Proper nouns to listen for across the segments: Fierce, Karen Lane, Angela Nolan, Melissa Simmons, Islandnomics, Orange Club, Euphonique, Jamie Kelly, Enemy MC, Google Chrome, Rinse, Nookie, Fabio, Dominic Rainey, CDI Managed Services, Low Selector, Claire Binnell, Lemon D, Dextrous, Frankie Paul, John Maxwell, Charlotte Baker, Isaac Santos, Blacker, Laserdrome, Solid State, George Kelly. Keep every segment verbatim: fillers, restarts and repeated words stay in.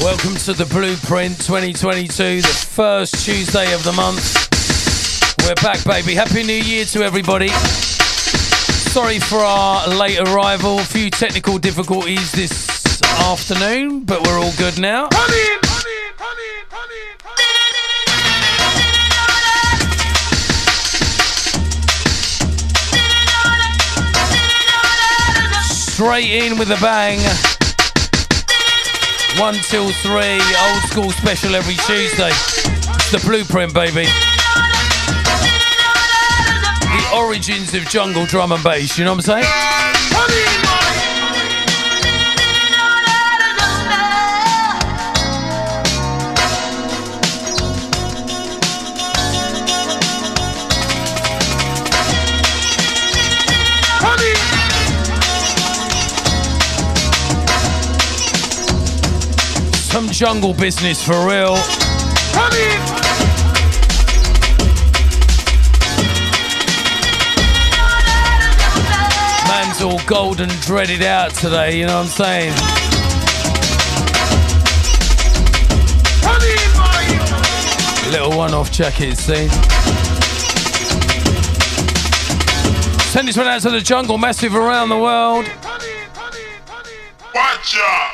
Welcome to the Blueprint twenty twenty-two, the first Tuesday of the month. We're back, baby. Happy New Year to everybody. Sorry for our late arrival. A few technical difficulties this afternoon, but we're all good now. Come in, come in, come in, come in, come in. Straight in with a bang. One till three, old school special every Tuesday. It's the Blueprint, baby. The origins of jungle drum and bass, you know what I'm saying? Some jungle business for real. Come in. Man's all golden dreaded out today, you know what I'm saying? Come in, boy. Little one-off jackets, see? Send this one out to the jungle, massive around the world. Come in, come in, come in, come in. Watch out!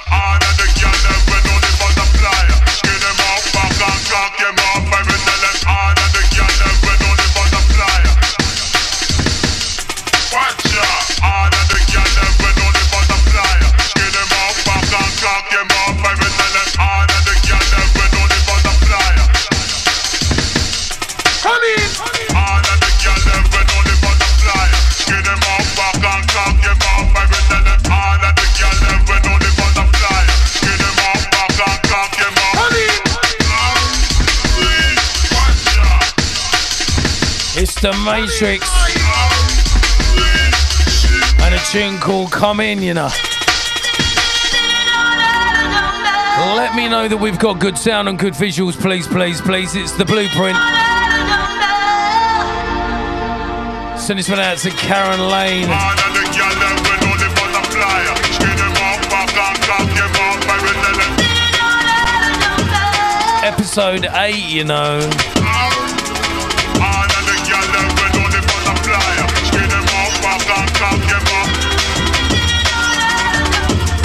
The Matrix and a tune called Come In, you know. Let me know that we've got good sound and good visuals, please, please, please. It's the Blueprint. Send this one out to Karen Lane. Episode eight, you know.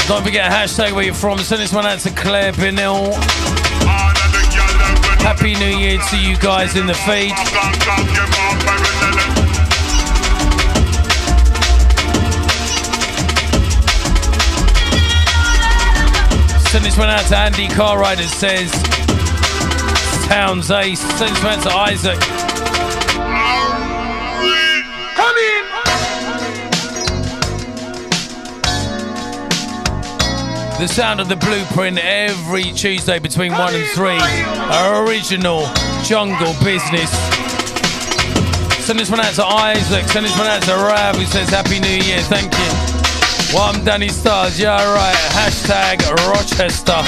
Don't forget, hashtag where you're from. Send this one out to Claire Binnell. Happy New Year to you guys in the feed. Send this one out to Andy Carrider, says Towns Ace. Send this one out to Isaac. Come in. The sound of the Blueprint every Tuesday between one and three. Original jungle business. Send this one out to Isaac. Send this one out to Rab, who says Happy New Year. Thank you. Well, I'm Danny Stars. Yeah, right. Hashtag Rochester.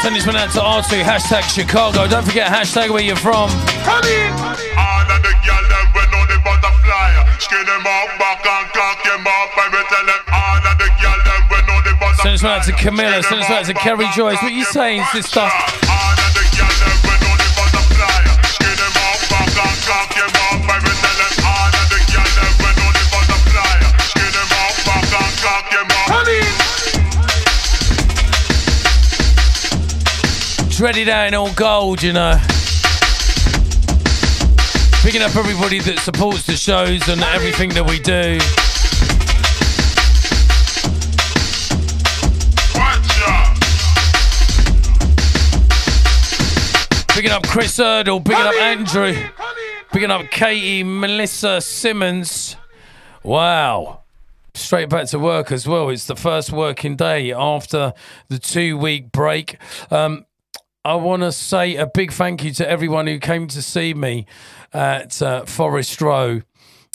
Send this one out to R two, hashtag Chicago. Don't forget, hashtag where you're from. Come in, come in. All of the girls that went on the butterfly, skin them up, back and cock them up, I will tell them. All of the girls that went on the butterfly. Send this one out to Camilla, send this one out to Kerry Joyce. What are you saying, sister? All of the girls that went on the butterfly, skin them up, back and cock them up, I will tell them. All of the girls that went on the butterfly, skin them up, back and cock them up. Come in. Dreaded out in all gold, you know. Picking up everybody that supports the shows and everything that we do. Picking up Chris Erdle, picking up Andrew, picking up Katie, Melissa Simmons. Wow. Straight back to work as well. It's the first working day after the two-week break. Um, I want to say a big thank you to everyone who came to see me at uh, Forest Row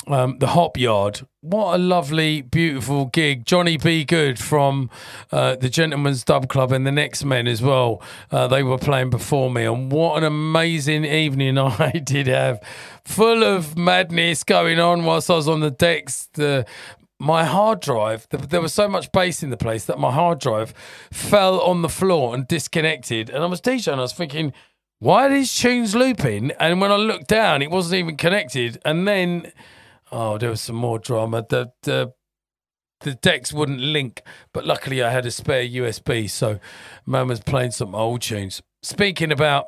Um, the Hop Yard. What a lovely, beautiful gig. Johnny B. Good from uh, the Gentleman's Dub Club and the Next Men as well. Uh, they were playing before me, and what an amazing evening I did have. Full of madness going on whilst I was on the decks. The My hard drive, the, there was so much bass in the place that my hard drive fell on the floor and disconnected. And I was DJing, and I was thinking, why are these tunes looping? And when I looked down, it wasn't even connected. And then... oh, there was some more drama. The, the the decks wouldn't link, but luckily I had a spare U S B, so man was playing some old tunes. Speaking about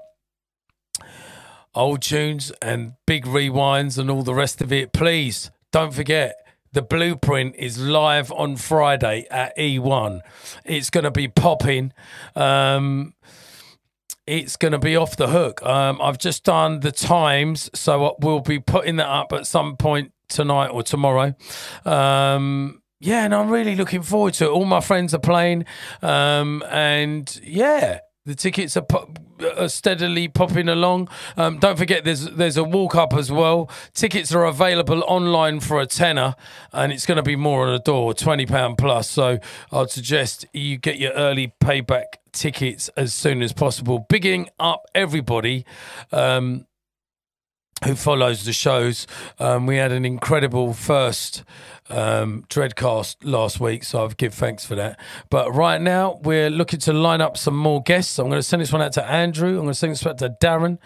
old tunes and big rewinds and all the rest of it, please don't forget the Blueprint is live on Friday at E one. It's going to be popping. Um... It's going to be off the hook. Um, I've just done the times, so we'll be putting that up at some point tonight or tomorrow. Um, yeah, and I'm really looking forward to it. All my friends are playing, um, and yeah, the tickets are, pop are steadily popping along. Um, don't forget, there's there's a walk-up as well. Tickets are available online for a tenner, and it's going to be more on the door, twenty pounds plus, so I'd suggest you get your early payback tickets as soon as possible. Bigging up everybody um, who follows the shows. Um, we had an incredible first um, Dreadcast last week, so I've give thanks for that. But right now, we're looking to line up some more guests. So I'm going to send this one out to Andrew. I'm going to send this one out to Darren.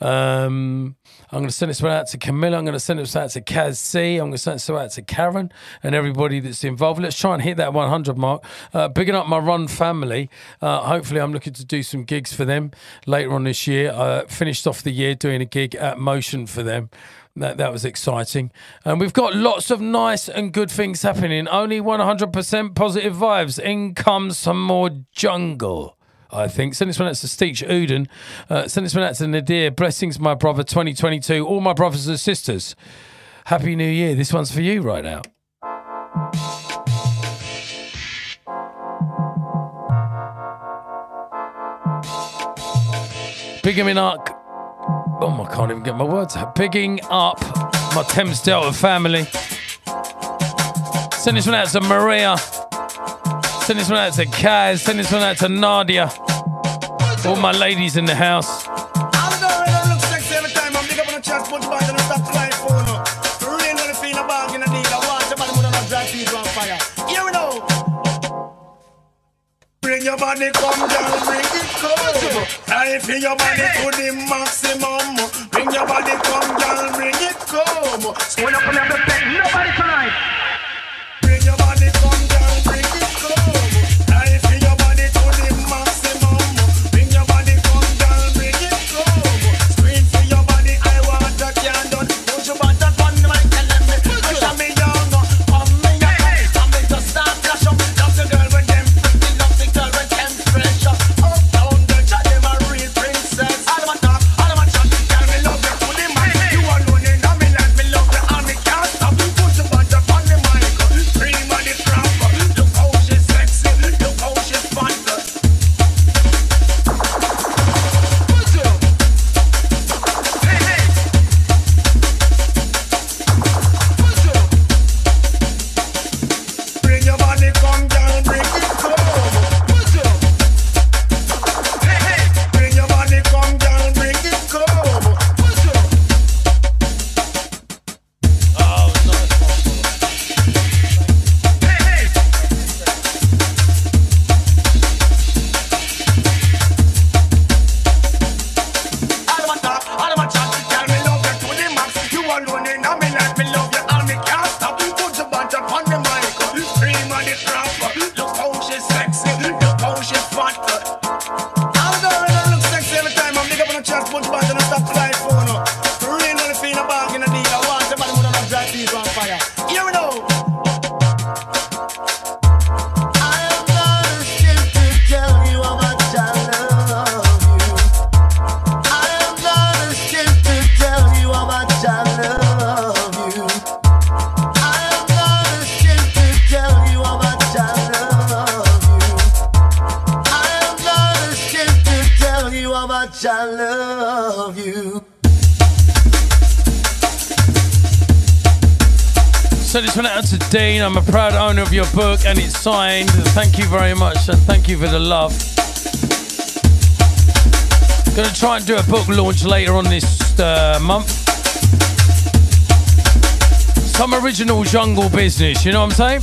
Um, I'm going to send this one out to Camilla. I'm going to send this out to Kaz C. I'm going to send this out to Karen and everybody that's involved. Let's try and hit that one hundred mark. Uh, bigging up my Run family. Uh, hopefully, I'm looking to do some gigs for them later on this year. I finished off the year doing a gig at Motion for them. That, that was exciting. And we've got lots of nice and good things happening. Only one hundred percent positive vibes. In comes some more jungle, I think. Send this one out to Steech Uden. Uh, send this one out to Nadir. Blessings, my brother, twenty twenty-two. All my brothers and sisters, Happy New Year. This one's for you right now. Big him in arc. Oh, I can't even get my words out. Bigging up my Thames Delta family. Send this one out to Maria. Send this one out to Kaz. Send this one out to Nadia. All my ladies in the house. Bring your body, come down, bring it cold. I feel your body to the maximum. Bring your body, come down, bring it cold. Square up another thing, nobody tonight. Bring your body, come down, bring it cold. I feel your body to the maximum. Bring your body, come down, bring it cold. Scream for your body, I want that can done. Don't you want that one, I can let me. Push me down, on me, I can't. I'm just start flash up, that's the girl. So this went out to Dean. I'm a proud owner of your book and it's signed. Thank you very much and thank you for the love. Gonna try and do a book launch later on this uh, month. Some original jungle business, you know what I'm saying?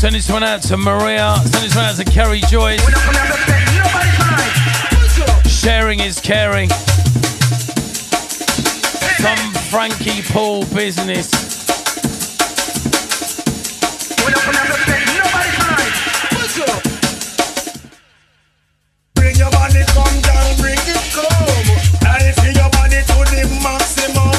Send this one out to Maria, send this one out to Kerry Joyce. Sharing is caring. Some Frankie Paul business. Bring your body, come down, bring it come. I feel your body to the maximum.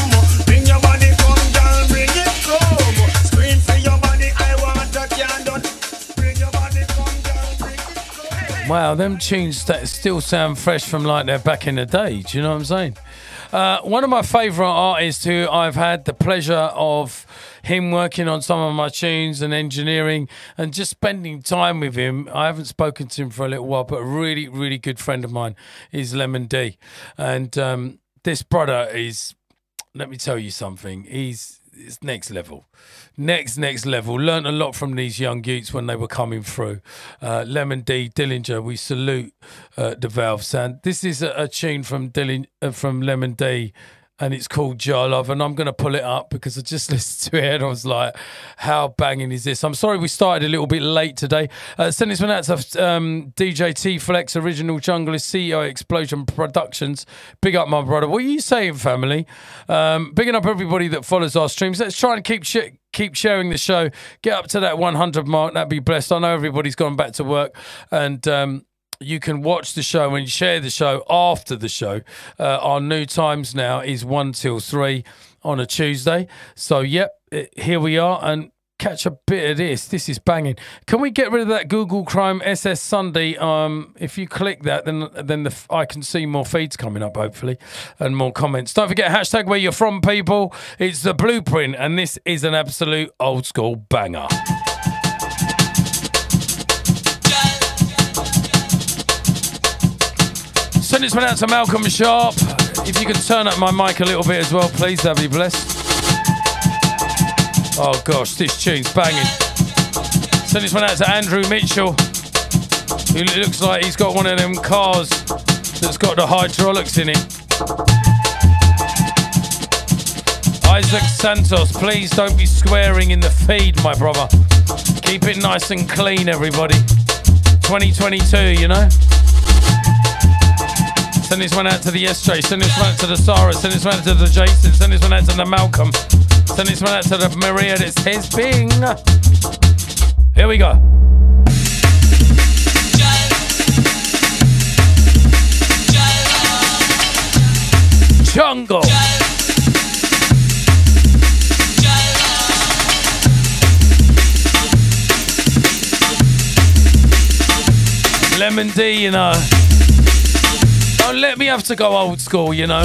Wow, them tunes that still sound fresh from like they're back in the day, do you know what I'm saying? Uh, one of my favourite artists who I've had the pleasure of him working on some of my tunes and engineering and just spending time with him, I haven't spoken to him for a little while, but a really, really good friend of mine is Lemon D. And um, this brother is, let me tell you something, he's it's next level. Next, next level. Learned a lot from these young youths when they were coming through. Uh, Lemon D, Dillinger, we salute uh, the Valve Sound. This is a, a tune from Dillin, uh, from Lemon D, and it's called Jar Love, and I'm going to pull it up because I just listened to it and I was like, how banging is this? I'm sorry we started a little bit late today. Uh, send this one out to um, D J T-Flex, Original Junglist, C E O Explosion Productions. Big up, my brother. What are you saying, family? Um, bigging up everybody that follows our streams. Let's try and keep shit. Keep sharing the show. Get up to that one hundred mark. That'd be blessed. I know everybody's gone back to work and... Um, you can watch the show and share the show after the show. Uh, our new times now is one till three on a Tuesday. So, yep, it, here we are. And catch a bit of this. This is banging. Can we get rid of that Google Chrome S S Sunday? Um, if you click that, then then the, I can see more feeds coming up, hopefully, and more comments. Don't forget, hashtag where you're from, people. It's the blueprint, and this is an absolute old school banger. Send this one out to Malcolm Sharp. If you could turn up my mic a little bit as well, please, that'd be blessed. Oh gosh, this tune's banging. Send this one out to Andrew Mitchell, who looks like he's got one of them cars that's got the hydraulics in it. Isaac Santos, please don't be swearing in the feed, my brother. Keep it nice and clean, everybody. twenty twenty-two, you know? Send this one out to the S J, send this one out to the Sarah, send this one out to the Jason, send this one out to the Malcolm, send this one out to the Maria that says bing. Here we go. Jungle. Lemon D, you know. Don't let me have to go old school, you know.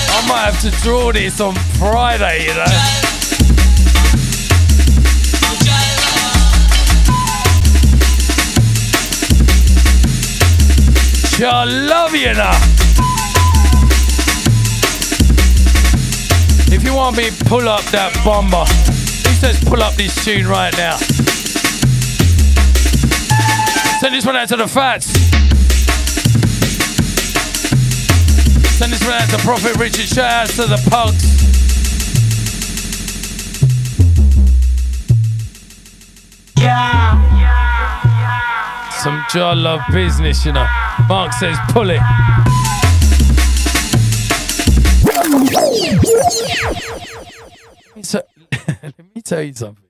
I might have to draw this on Friday, you know. I love you now. If you want me, pull up that bomber. Let's pull up this tune right now. Send this one out to the Fats. Send this one out to Prophet Richard. Shout out to the Pugs. Yeah. Yeah. some jar love business, you know. Mark says, pull it. So, let me tell you something.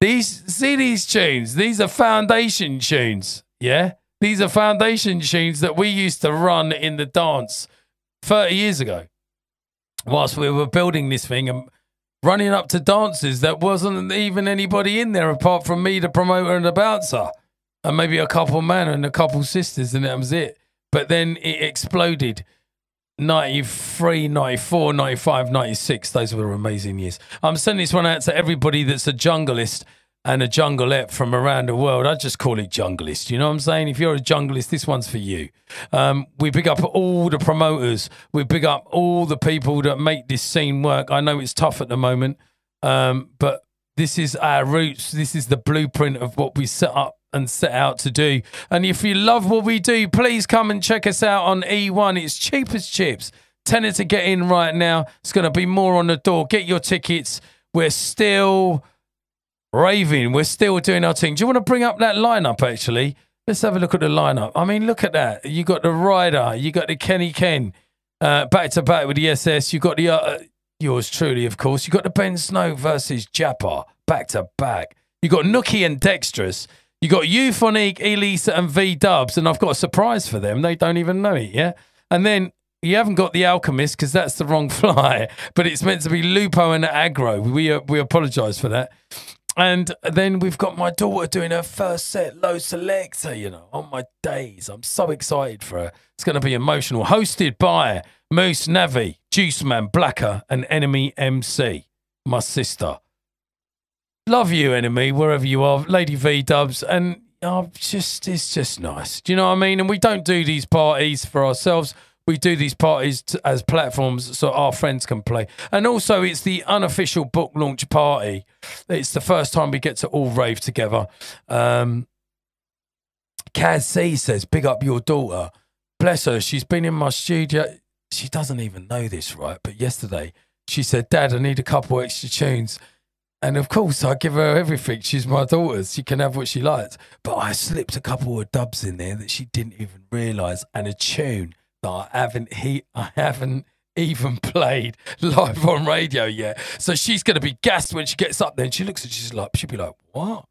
These, see these tunes? These are foundation tunes, yeah? These are foundation tunes that we used to run in the dance thirty years ago whilst we were building this thing and running up to dances that wasn't even anybody in there apart from me, the promoter, and the bouncer, and maybe a couple man and a couple sisters, and that was it. But then it exploded. ninety-three, ninety-four, ninety-five, ninety-six. Those were amazing years. I'm sending this one out to everybody that's a junglist and a jungleette from around the world. I just call it junglist. You know what I'm saying? If you're a junglist, this one's for you. Um, we big up all the promoters. We big up all the people that make this scene work. I know it's tough at the moment, um, but this is our roots. This is the blueprint of what we set up and set out to do. And if you love what we do, please come and check us out on E one. It's cheap as chips. Tenner to get in right now. It's going to be more on the door. Get your tickets. We're still raving. We're still doing our thing. Do you want to bring up that lineup, actually? Let's have a look at the lineup. I mean, look at that. You got the Rider. You got the Kenny Ken. Uh, back to back with the S S. You got the uh, yours truly, of course. You got the Ben Snow versus Jappa. Back to back. You got Nookie and Dextrous. You got Euphonique, Elisa, and V-Dubs, and I've got a surprise for them. They don't even know it, yeah? And then you haven't got The Alchemist because that's the wrong fly, but it's meant to be Lupo and Agro. We uh, we apologise for that. And then we've got my daughter doing her first set, Low Selector, you know, on my days. I'm so excited for her. It's going to be emotional. Hosted by Moose, Navi, Juice Man, Blacker, and Enemy M C, my sister. Love you, Enemy, wherever you are, Lady V-Dubs, and oh, just it's just nice. Do you know what I mean? And we don't do these parties for ourselves. We do these parties t as platforms so our friends can play. And also, it's the unofficial book launch party. It's the first time we get to all rave together. Um, Kaz C says, big up your daughter. Bless her. She's been in my studio. She doesn't even know this, right? But yesterday, she said, Dad, I need a couple extra tunes. And of course, I give her everything. She's my daughter. She can have what she likes. But I slipped a couple of dubs in there that she didn't even realise, and a tune that I haven't he I haven't even played live on radio yet. So she's going to be gassed when she gets up there. And she looks at, she's like, she'll be like, what?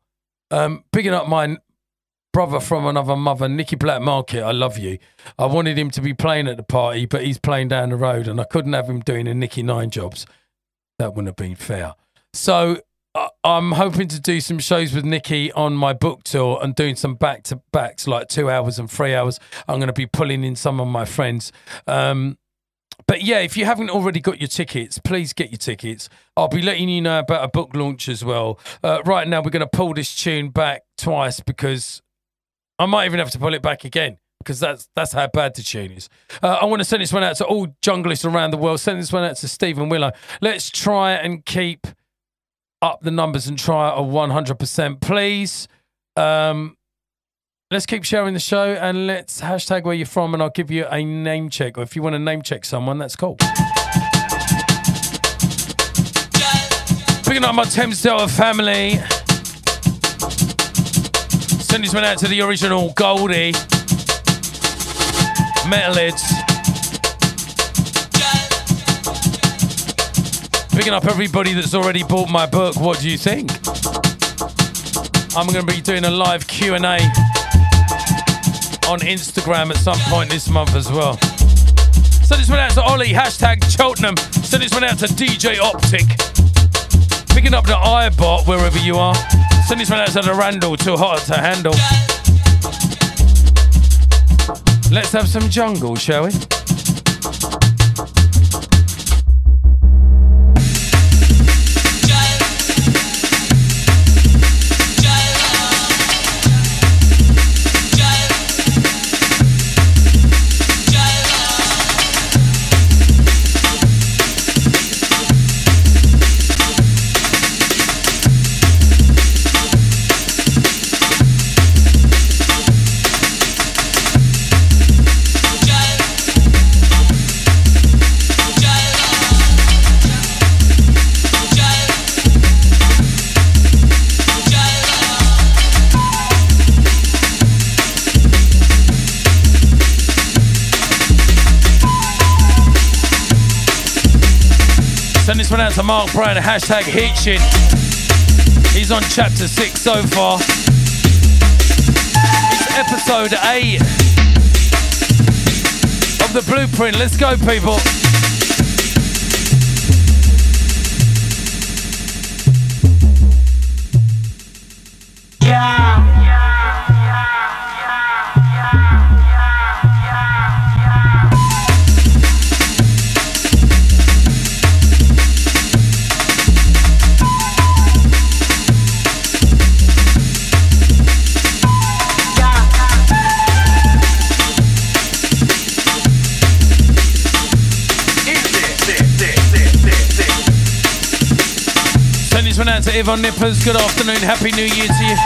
Um, picking up my brother from another mother, Nicky Black Market. I love you. I wanted him to be playing at the party, but he's playing down the road, and I couldn't have him doing a Nicky Nine Jobs. That wouldn't have been fair. So uh, I'm hoping to do some shows with Nikki on my book tour and doing some back-to-backs, like two hours and three hours. I'm going to be pulling in some of my friends. Um, but, yeah, if you haven't already got your tickets, please get your tickets. I'll be letting you know about a book launch as well. Uh, right now we're going to pull this tune back twice because I might even have to pull it back again, because that's that's how bad the tune is. Uh, I want to send this one out to all junglists around the world. Send this one out to Stephen Willow. Let's try and keep up the numbers and try a one hundred percent, please. Um, let's keep sharing the show and let's hashtag where you're from, and I'll give you a name check. Or if you want to name check someone, that's cool. Picking up my Thames Delta family. Send this one out to the original Goldie. Metalheads. Picking up everybody that's already bought my book, what do you think? I'm going to be doing a live Q and A on Instagram at some point this month as well. Send this one out to Ollie, hashtag Cheltenham. Send this one out to D J Optic. Picking up the iBot wherever you are. Send this one out to the Randall, too hard to handle. Let's have some jungle, shall we? this one out to Mark Bryan, hashtag Hitchin. He's on chapter six so far. It's episode eight of the Blueprint. Let's go, people. Yeah. Send this one out to Yvonne Nippers, good afternoon, happy new year to you.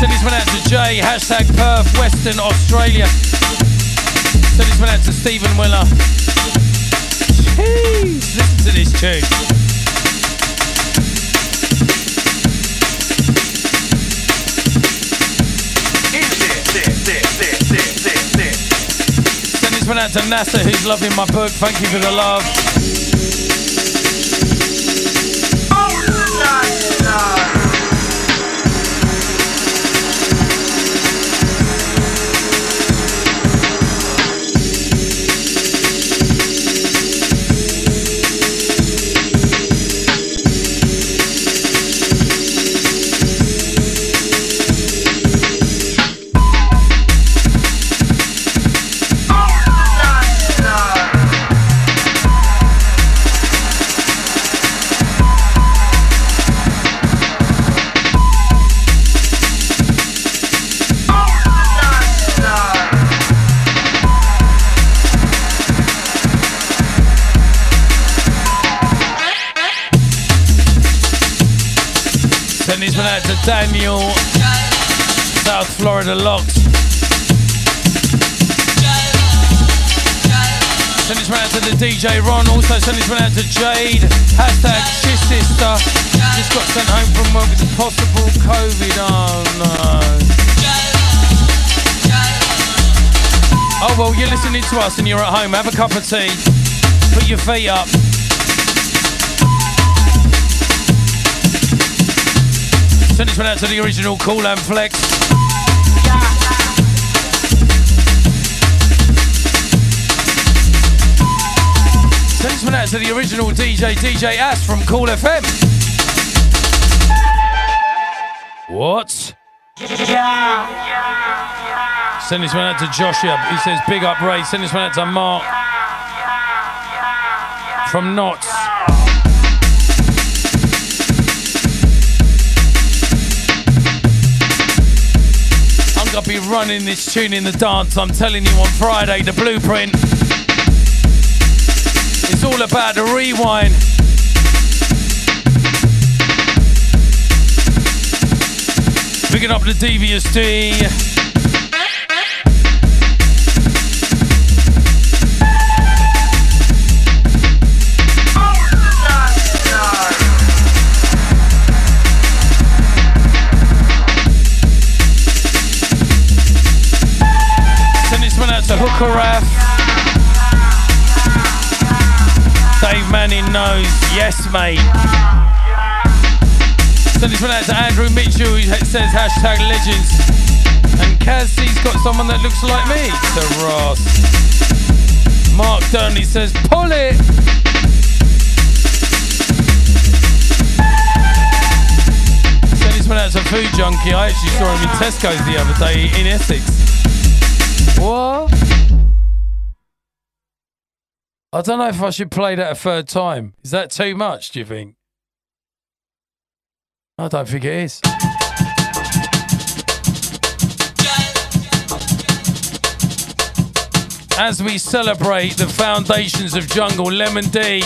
Send this one out to Jay, hashtag Perth, Western Australia. Send this one out to Stephen Willer. Jeez, listen to this tune. Send this one out to NASA, who's loving my book, thank you for the love. Daniel, South Florida Locks. Send this one out to the D J Ron. Also send this one out to Jade. Hashtag She Sister. Just got sent home from work with possible COVID. Oh no. Oh well, you're listening to us and you're at home. Have a cup of tea. Put your feet up. Send this one out to the original Cool and Flex. Yeah. Send this one out to the original D J, D J Ass from Cool F M. What? Yeah. Send this one out to Joshua. He says, big up, Ray. Send this one out to Mark. From Knots. I'll be running this tune in the dance, I'm telling you, on Friday, the Blueprint. It's all about the rewind. Picking up the Devious D. The Hooker Raff. Dave Manning knows. Yes, mate. Send this one out to Andrew Mitchell, who says hashtag legends. And Kazzy's got someone that looks like me. To Ross. Mark Durnley says, pull it. Send this one out to Food Junkie. I actually saw him in Tesco's the other day in Essex. What? I don't know if I should play that a third time. Is that too much, do you think? I don't think it is. As we celebrate the foundations of jungle, Lemon D,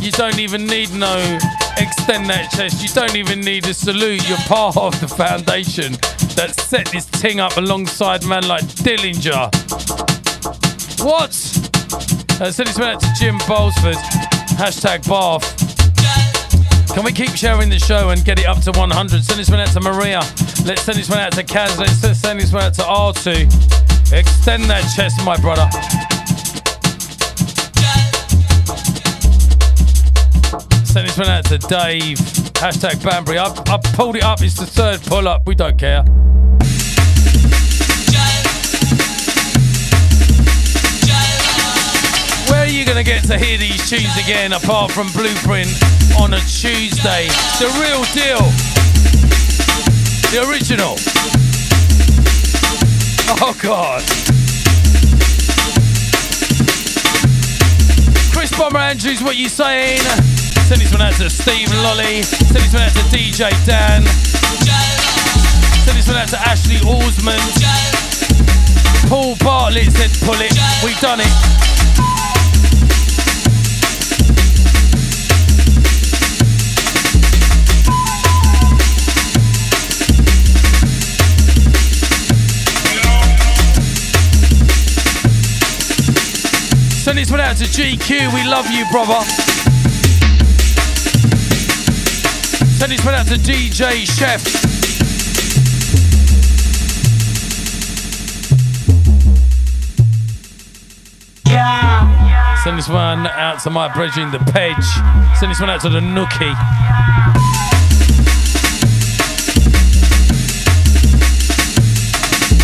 you don't even need no extend that chest. You don't even need a salute. You're part of the foundation that set this ting up alongside man like Dillinger. What? Uh, send this one out to Jim Bolsford. Hashtag Bath. Can we keep sharing the show and get it up to one hundred? Send this one out to Maria. Let's send this one out to Kaz. Let's send this one out to R two. Extend that chest, my brother. send this one out to Dave. Hashtag Banbury. I, I pulled it up. It's the third pull up. We don't care. Where are you going to get to hear these tunes again apart from Blueprint on a Tuesday? The real deal. The original. Oh, God. Chris Bomber Andrews, what you saying? Send this one out to Steve Lolly. Send this one out to D J Dan. Send this one out to Ashley Allsman. Paul Bartlett said pull it. We've done it. Send this one out to G Q. We love you, brother. Send this one out to D J Chef. Yeah. Send this one out to my brethren, the Pedge. Send this one out to the Nookie.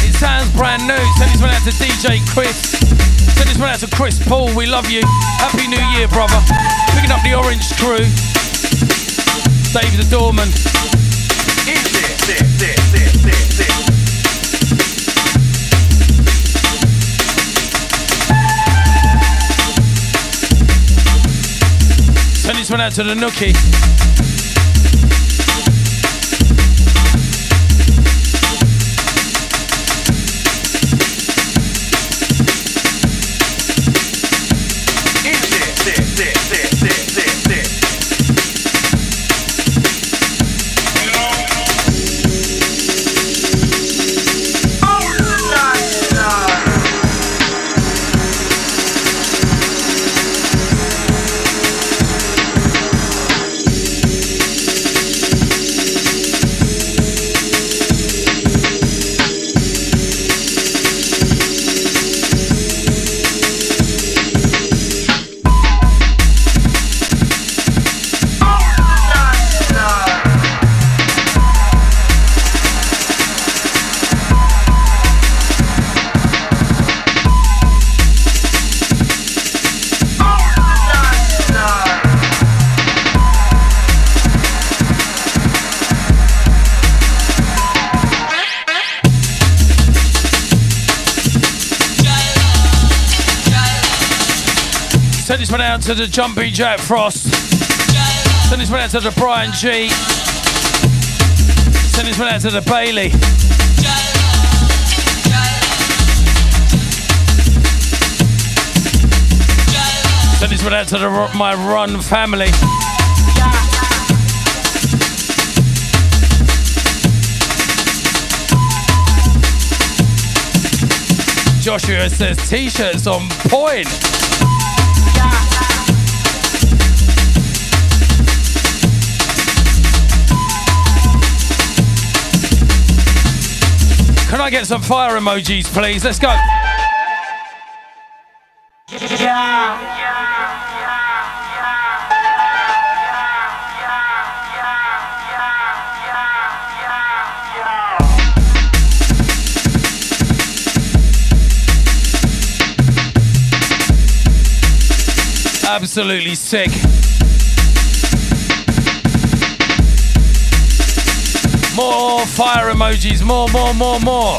It sounds brand new. Send this one out to D J Chris. Send this one out to Chris Paul. We love you. Happy New Year, brother. Picking up the Orange Crew. Dave the Doorman. Send this one out to the Nookie. Send this one out to the Jumpy Jack Frost. Send this one out to the Brian G. Send this one out to the Bailey. Send this one out to the my Run family. Joshua says t-shirts on point. Can I get some fire emojis, please? Let's go. Absolutely sick. More fire emojis, more, more, more, more.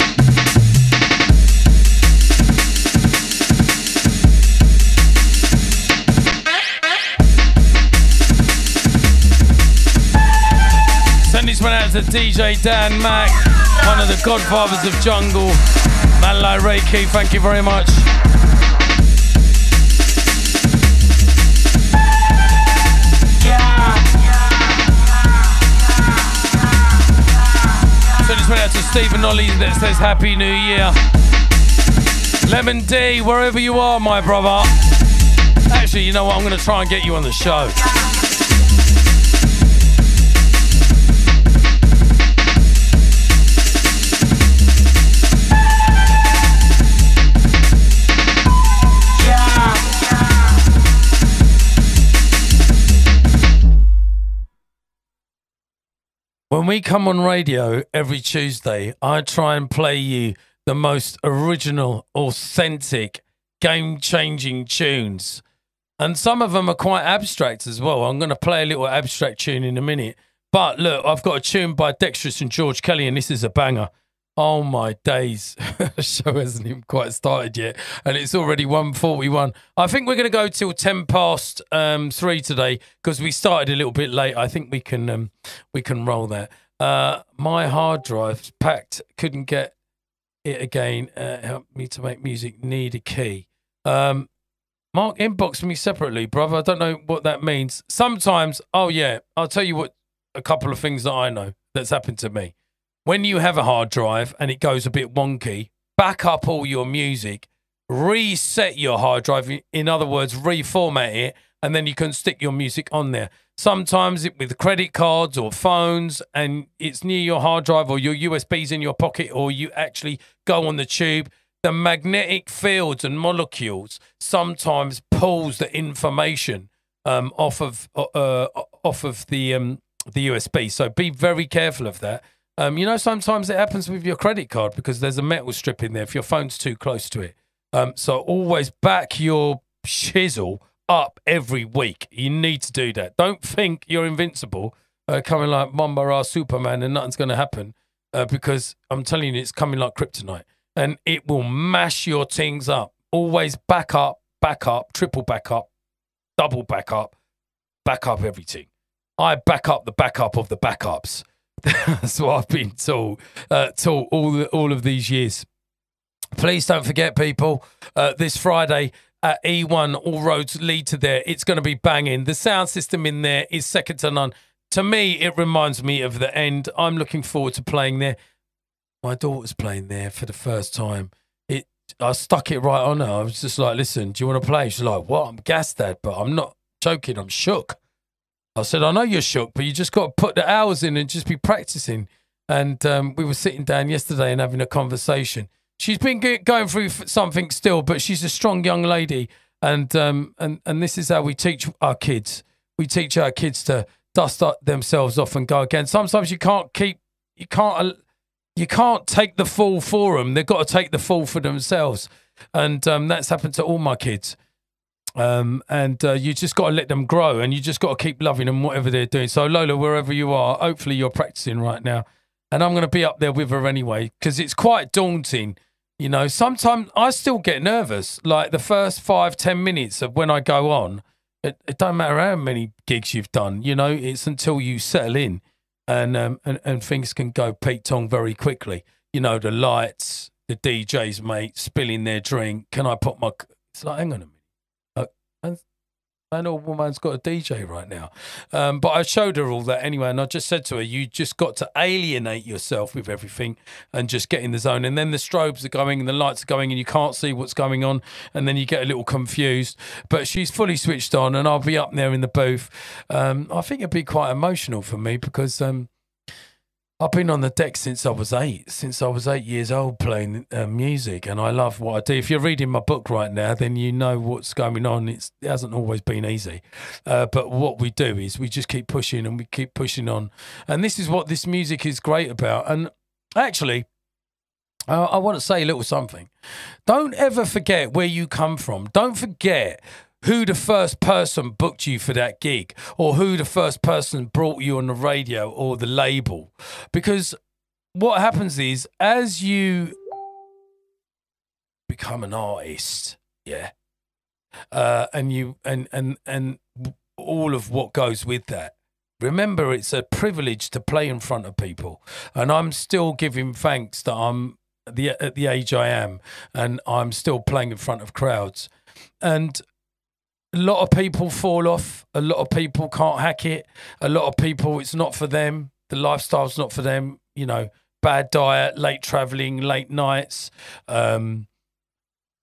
Send this one out to D J Dan Mack, one of the godfathers of jungle. Malai Reiki, thank you very much. Out to Stephen Ollie that says Happy New Year. Lemon D, wherever you are, my brother. Actually, you know what? I'm going to try and get you on the show. Yeah. When we come on radio every Tuesday, I try and play you the most original, authentic, game-changing tunes. And some of them are quite abstract as well. I'm going to play a little abstract tune in a minute. But look, I've got a tune by Dextrous and George Kelly, and this is a banger. Oh, my days. The show hasn't even quite started yet, and it's already one forty-one. I think we're going to go till ten past um, three today because we started a little bit late. I think we can um, we can roll that. Uh, my hard drive's packed. Couldn't get it again. Uh, help me to make music. Need a key. Um, Mark inboxed me separately, brother. I don't know what that means. Sometimes, oh, yeah, I'll tell you what, a couple of things that I know that's happened to me. When you have a hard drive and it goes a bit wonky, back up all your music, reset your hard drive, in other words, reformat it, and then you can stick your music on there. Sometimes it with credit cards or phones and it's near your hard drive or your U S Bs in your pocket, or you actually go on the tube, the magnetic fields and molecules sometimes pulls the information um, off of uh, off of the, um, the U S B. So be very careful of that. Um, you know, sometimes it happens with your credit card because there's a metal strip in there if your phone's too close to it. Um, so always back your chisel up every week. You need to do that. Don't think you're invincible, uh, coming like Mamba Ra Superman and nothing's going to happen, uh, because I'm telling you, it's coming like kryptonite and it will mash your things up. Always back up, back up, triple back up, double back up, back up everything. I back up the backup of the backups. That's what I've been taught, uh, taught all the, all of these years. Please don't forget, people, uh, this Friday at E one, all roads lead to there. It's going to be banging. The sound system in there is second to none. To me, it reminds me of the End. I'm looking forward to playing there. My daughter's playing there for the first time. It, I stuck it right on her. I was just like, listen, do you want to play? She's like, what? I'm gassed, Dad, but I'm not joking. I'm shook. I said, I know you're shook, but you just got to put the hours in and just be practicing. And um, we were sitting down yesterday and having a conversation. She's been going through something still, but she's a strong young lady. And um, and and this is how we teach our kids. We teach our kids to dust up themselves off and go again. Sometimes you can't keep, you can't, you can't take the fall for them. They've got to take the fall for themselves. And um, that's happened to all my kids. Um, and uh, you just got to let them grow and you just got to keep loving them, whatever they're doing. So Lola, wherever you are, hopefully you're practicing right now. And I'm going to be up there with her anyway because it's quite daunting. You know, sometimes I still get nervous. Like the first five, ten minutes of when I go on, it, it don't matter how many gigs you've done, you know, it's until you settle in and, um, and, and things can go Pete Tong very quickly. You know, the lights, the D Js, mate, spilling their drink. Can I put my... It's like, hang on a minute. Man or woman's got a D J right now. Um, but I showed her all that anyway, and I just said to her, you just got to alienate yourself with everything and just get in the zone. And then the strobes are going and the lights are going and you can't see what's going on, and then you get a little confused. But she's fully switched on, and I'll be up there in the booth. Um, I think it'd be quite emotional for me because um, I've been on the deck since I was eight, since I was eight years old playing uh, music, and I love what I do. If you're reading my book right now, then you know what's going on. It's, it hasn't always been easy. Uh, but what we do is we just keep pushing and we keep pushing on. And this is what this music is great about. And actually, uh, I want to say a little something. Don't ever forget where you come from. Don't forget who the first person booked you for that gig, or who the first person brought you on the radio or the label. Because what happens is, as you become an artist, yeah, uh, and you and and and all of what goes with that, remember it's a privilege to play in front of people. And I'm still giving thanks that I'm at the, at the age I am, and I'm still playing in front of crowds. And a lot of people fall off. A lot of people can't hack it. A lot of people, it's not for them. The lifestyle's not for them. You know, bad diet, late traveling, late nights, um,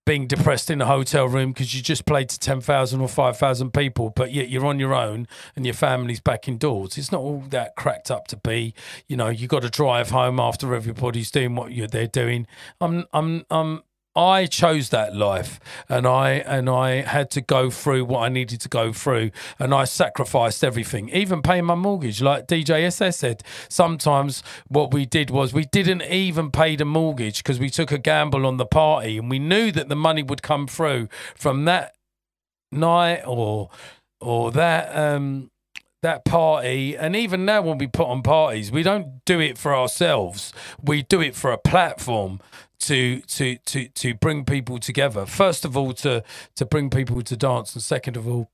being depressed in a hotel room because you just played to ten thousand or five thousand people, but yet you're on your own and your family's back indoors. It's not all that cracked up to be. You know, you got to drive home after everybody's doing what you're they're doing. I'm, I'm, I'm, I chose that life, and I and I had to go through what I needed to go through, and I sacrificed everything, even paying my mortgage. Like D J S S said, sometimes what we did was we didn't even pay the mortgage because we took a gamble on the party, and we knew that the money would come through from that night or or that um that party. And even now when we put on parties, we don't do it for ourselves, we do it for a platform to to to to bring people together. First of all, to to bring people to dance, and second of all,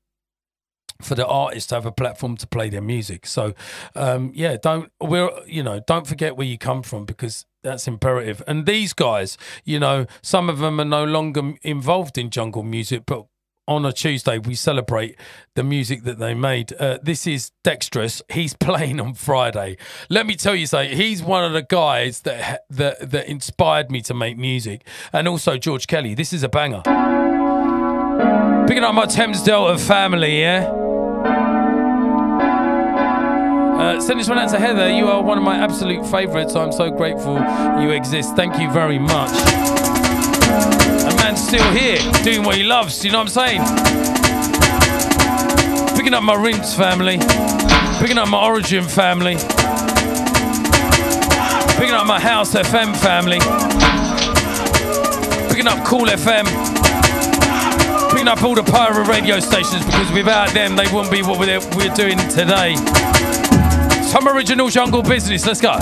for the artists to have a platform to play their music. So um yeah, don't we're you know don't forget where you come from, because that's imperative. And these guys, you know, some of them are no longer involved in jungle music, but on a Tuesday, we celebrate the music that they made. Uh, this is Dextrous. He's playing on Friday. Let me tell you something. He's one of the guys that, that, that inspired me to make music. And also George Kelly. This is a banger. Picking up my Thames Delta family, yeah? Uh, send this one out to Heather. You are one of my absolute favourites. I'm so grateful you exist. Thank you very much. A man's still here, doing what he loves, you know what I'm saying? Picking up my Rinse family, picking up my Origin family, picking up my House F M family, picking up Cool F M, picking up all the pirate radio stations, because without them they wouldn't be what we're, we're doing today. Some original jungle business, let's go.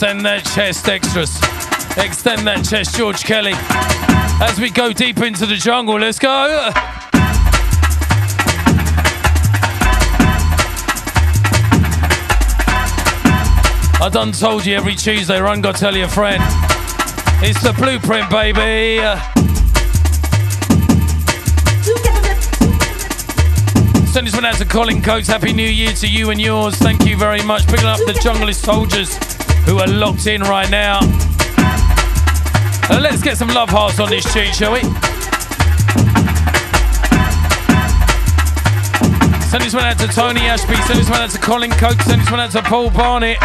Extend that chest, Dextrous. Extend that chest, George Kelly. As we go deep into the jungle, let's go. I done told you every Tuesday, run, go tell your friend. It's the blueprint, baby. Send this one out to Colin Coates. Happy New Year to you and yours. Thank you very much. Picking up the junglist soldiers who are locked in right now. Uh, let's get some love hearts on this tune, shall we? Send this one out to Tony Ashby, send this one out to Colin Coates, send this one out to Paul Barnett.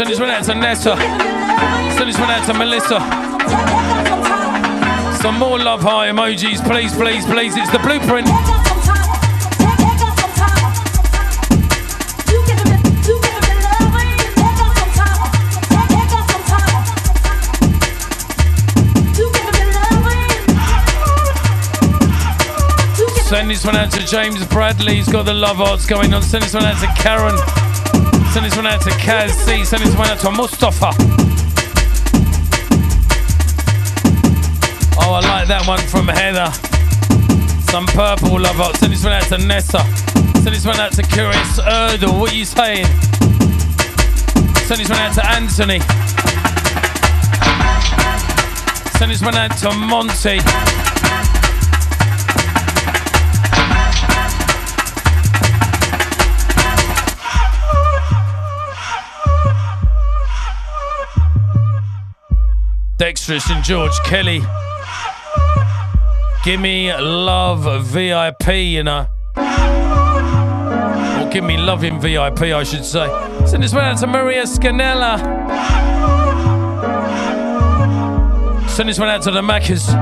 Send this one out to Nessa. Send this one out to Melissa. Some more love heart emojis, please, please, please. It's the blueprint. Send this one out to James Bradley. He's got the love hearts going on. Send this one out to Karen. Send this one out to Kaz C. Send this one out to Mustafa. Oh, I like that one from Heather. Some purple love heart. Send this one out to Nessa. Send this one out to Curious Erdal. What are you saying? Send this one out to Anthony. Send this one out to Monty. Dextrous and George Kelly. Give me love V I P, you know. Or give me love in V I P, I should say. Send this one out to Maria Scanella. Send this one out to the Maccas.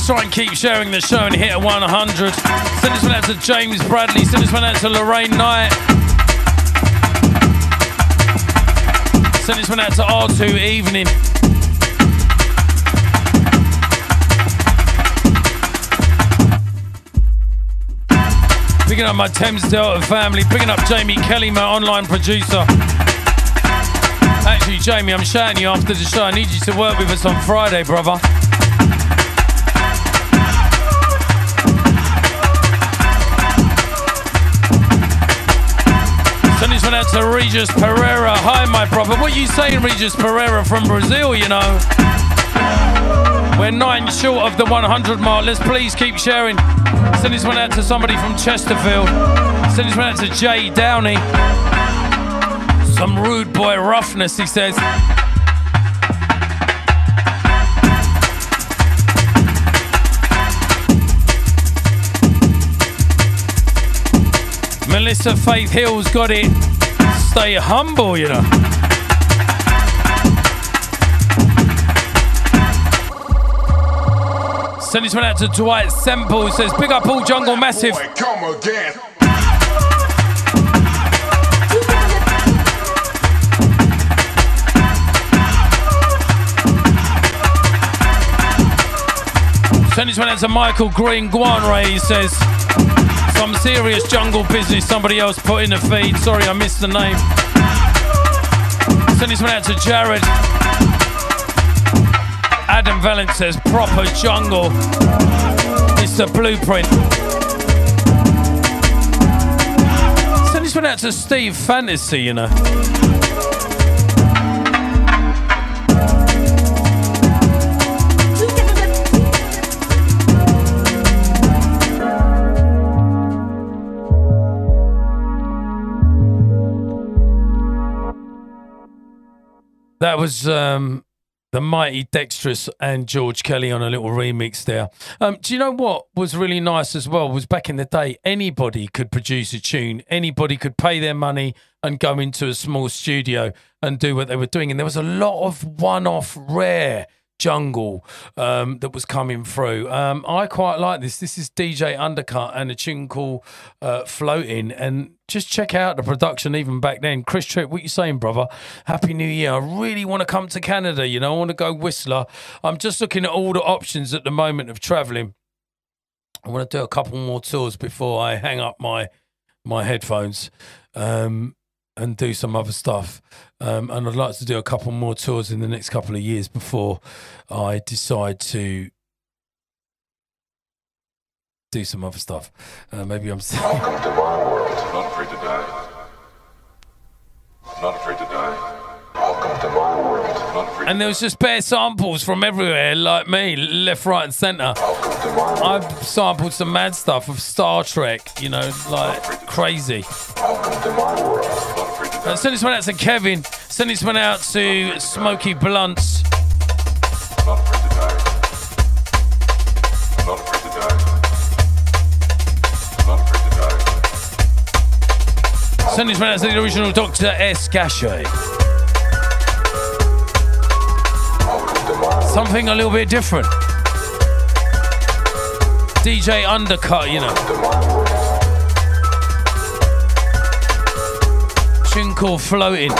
Let's try and keep sharing the show and hit a one hundred. Send this one out to James Bradley. Send this one out to Lorraine Knight. Send this one out to R two Evening. Picking up my Thames Delta family. Picking up Jamie Kelly, my online producer. Actually, Jamie, I'm shouting you after the show. I need you to work with us on Friday, brother. Send this one out to Regis Pereira. Hi, my brother. What are you saying, Regis Pereira, from Brazil, you know? We're nine short of the one hundred mark. Let's please keep sharing. Send this one out to somebody from Chesterfield. Send this one out to Jay Downey. Some rude boy roughness, he says. Melissa Faith Hill's got it. Stay humble, you know. Send this one out to Dwight Semple, who says, big up all Jungle Massive. Boy, come again. Send this one out to Michael Green Guanray, he says. Some serious jungle business somebody else put in the feed. Sorry, I missed the name. Send this one out to Jared. Adam Valent says, proper jungle. It's the blueprint. Send this one out to Steve Fantasy, you know. That was um, the mighty Dextrous and George Kelly on a little remix there. Um, do you know what was really nice as well was back in the day, anybody could produce a tune. Anybody could pay their money and go into a small studio and do what they were doing. And there was a lot of one-off rare jungle um, that was coming through. Um, I quite like this. This is D J Undercut and a tune called uh, Floating. And just check out the production even back then. Chris Tripp, what you saying, brother? Happy New Year. I really want to come to Canada, you know. I want to go Whistler. I'm just looking at all the options at the moment of travelling. I want to do a couple more tours before I hang up my my headphones um, and do some other stuff. Um, and I'd like to do a couple more tours in the next couple of years before I decide to do some other stuff. Uh, maybe I'm still... Welcome to my world. I'm not afraid to die. I'm not afraid to die. Welcome to my world. I'm not afraid. And there was just bare samples from everywhere, like me, left, right, and centre. Welcome to my world. I've sampled some mad stuff of Star Trek, you know, like crazy. Welcome to my world. I'm not afraid to die. Uh, send this one out to Kevin. Send this one out to Smokey Blunts. I'm not afraid to die. I'm not afraid to die. Send this one out to the original Doctor S. Gachet. Something a little bit different. D J Undercut, you know. Tune called Floating.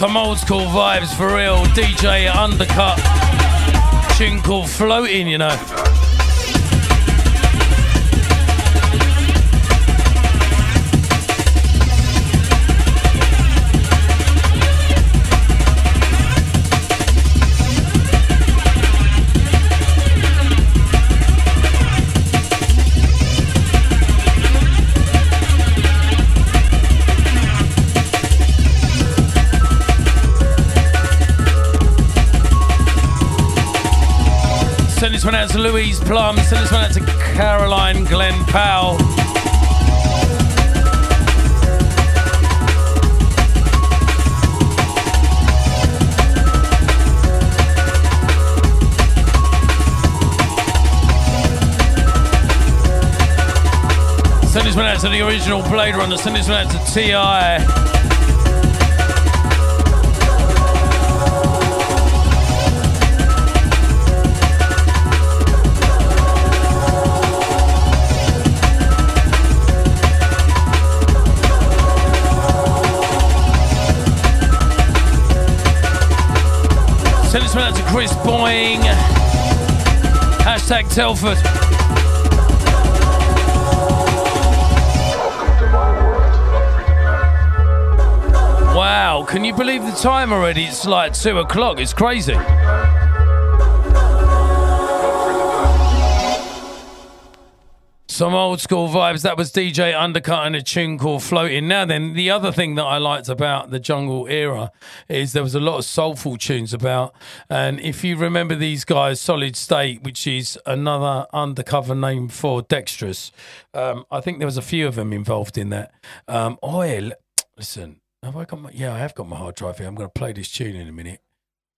some old school vibes for real. D J Undercut, tune called Floating, you know. Send this one out to Louise Plum. Send this one out to Caroline Glenn Powell. Send this one out to the original Blade Runner. Send this one out to T I. Send this one out to Chris Boying. Hashtag Telford. Wow, can you believe the time already? It's like two o'clock, it's crazy. Some old school vibes. That was D J Undercut and a tune called Floating. Now then, the other thing that I liked about the jungle era is there was a lot of soulful tunes about. And if you remember these guys, Solid State, which is another undercover name for Dextrous. Um, I think there was a few of them involved in that. Um, oil, listen, have I got my, yeah, I have got my hard drive here. I'm going to play this tune in a minute.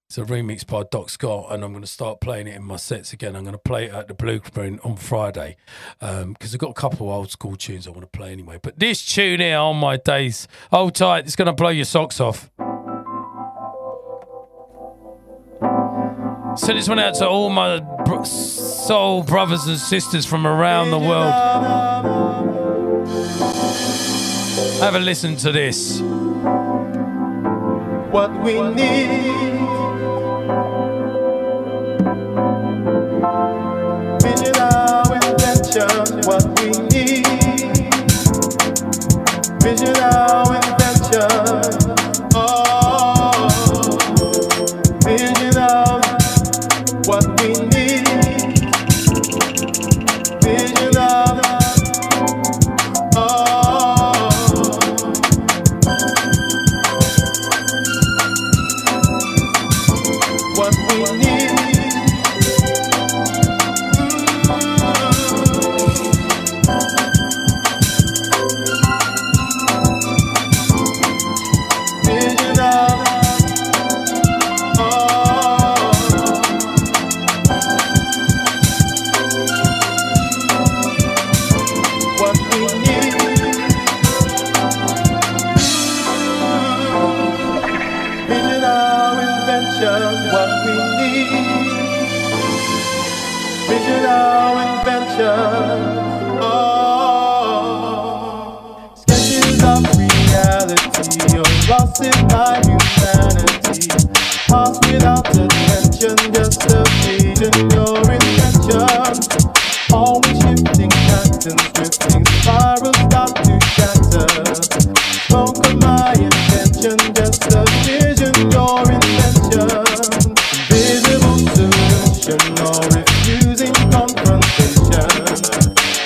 It's a remix by Doc Scott, and I'm going to start playing it in my sets again. I'm going to play it at the Blueprint on Friday because um, I've got a couple of old school tunes I want to play anyway. But this tune here, on my days, hold tight, it's going to blow your socks off. Send this one out to all my br- soul brothers and sisters from around the world. Have a listen to this. What we need. Visual intention, what we need. Visual intention, oh. Visual, what we need. Visual, oh. What we need. Lost in my humanity, lost without attention, just a vision, your intention. Always shifting patterns, drifting spirals start to shatter. Smoke of my intention, just a vision, your intention. Visible solution or refusing confrontation.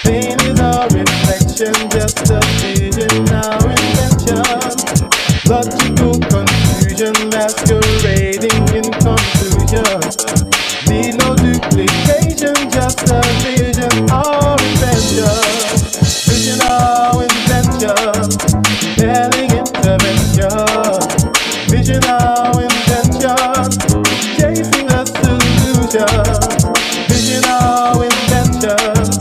Pain is a reflection, just a vision now. Logical confusion masquerading in conclusion. Need no duplication, just a vision or invention. Vision or invention, telling intervention. Vision or invention, chasing a solution. Vision or invention,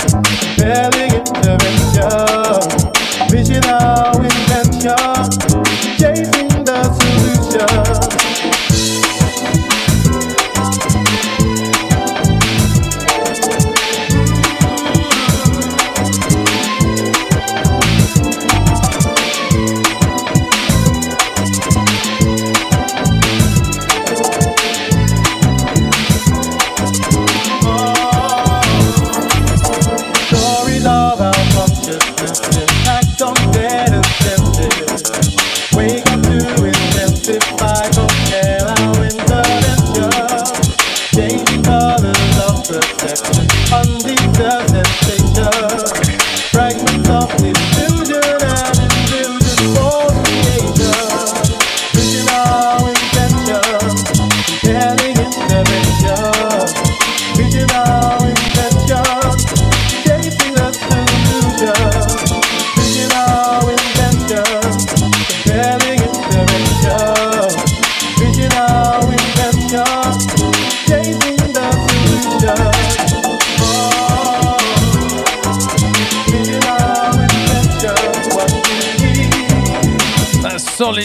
telling intervention. Vision or invention, chasing the solution.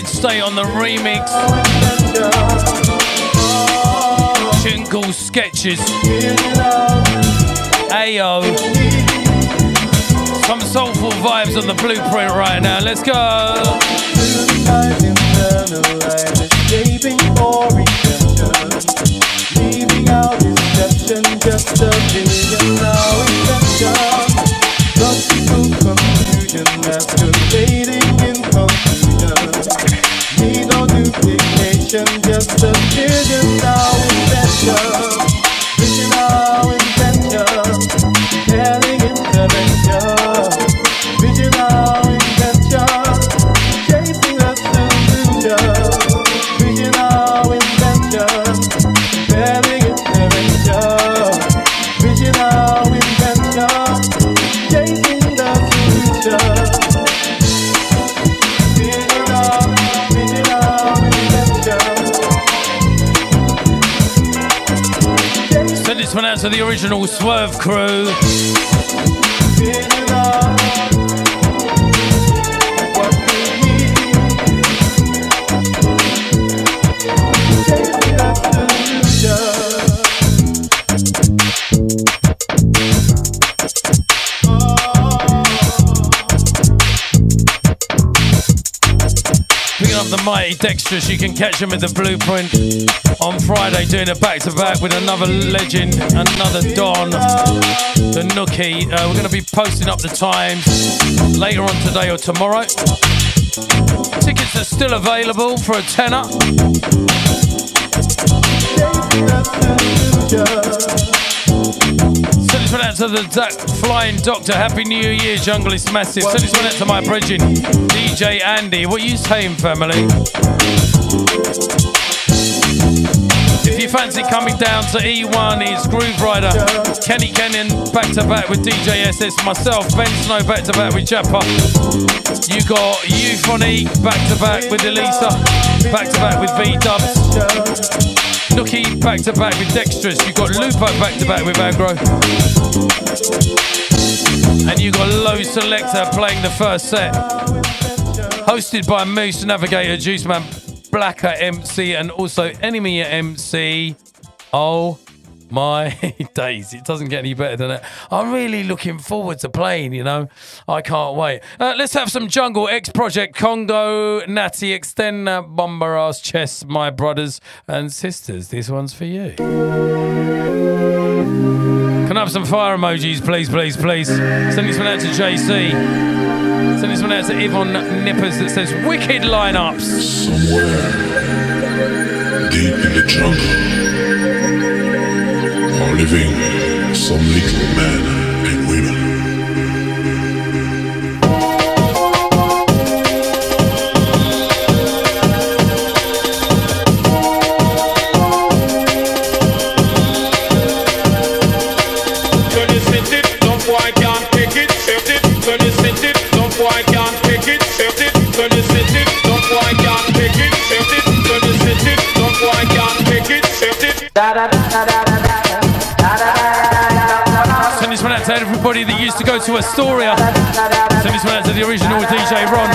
Solid State on the remix. Tune called Sketches. Ayo. Some soulful vibes on the blueprint right now. Let's go. Just the children now invention, visional invention, telling intervention, visional invention, chasing the solution, visional invention, telling intervention, visional invention, chasing the solution. This one out to the original Swerve crew. Picking up the mighty Dextrous, you can catch him at the Blueprint on Friday, doing a back-to-back with another legend, another Don, the Nookie. Uh, we're going to be posting up the times later on today or tomorrow. Tickets are still available for a tenner. Send this one out to the da- Flying Doctor. Happy New Year, Jungle. It's massive. Send this one out to my bridging, D J Andy. What are you saying, family? If you fancy coming down to E one, it's Groove Rider, Kenny Ken back-to-back with D J S S, myself, Ben Snow back-to-back with Jappa. You got Euphonique back-to-back with Elisa, back-to-back with V-Dubs. Nookie back-to-back with Dextrous. You got Lupo back-to-back with Agro. And you got Low Selector playing the first set. Hosted by Moose, Navigator, Juice Man, Blacker M C, and also Enemy M C. Oh my days, it doesn't get any better than that. I'm really looking forward to playing, you know. I can't wait. Uh, let's have some Jungle, X Project, Congo, Natty, Extend that Bomber Ass Chest, my brothers and sisters. This one's for you. Can I have some fire emojis, please, please, please? Send this one out to J C. Send this one out to Yvonne Nippers that says, wicked lineups. Somewhere deep in the jungle are living some little men and women. Turn this in it, no boy can't take it, accept it. Turn this in it. I can't take it, accept it, turn this in it, don't why can't take it, accept it, turn this in it, don't why can't take it, accept it. Da da da da da da. Send this one out to everybody that used to go to Astoria. Send this one out to the original D J Ron.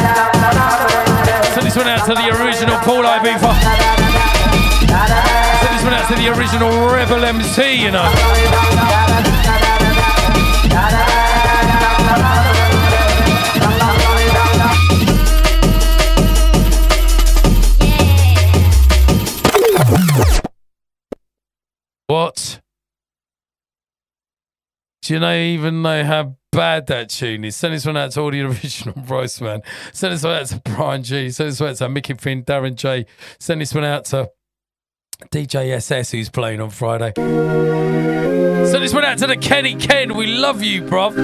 Send this one out to the original Paul Ibiza. Send this one out to the original Rebel M C, you know. What? Do you know, even know how bad that tune is? Send this one out to all the original Bryce, man. Send this one out to Brian G. Send this one out to Mickey Finn, Darren J. Send this one out to D J S S, who's playing on Friday. Send this one out to the Kenny Ken. We love you, bruv.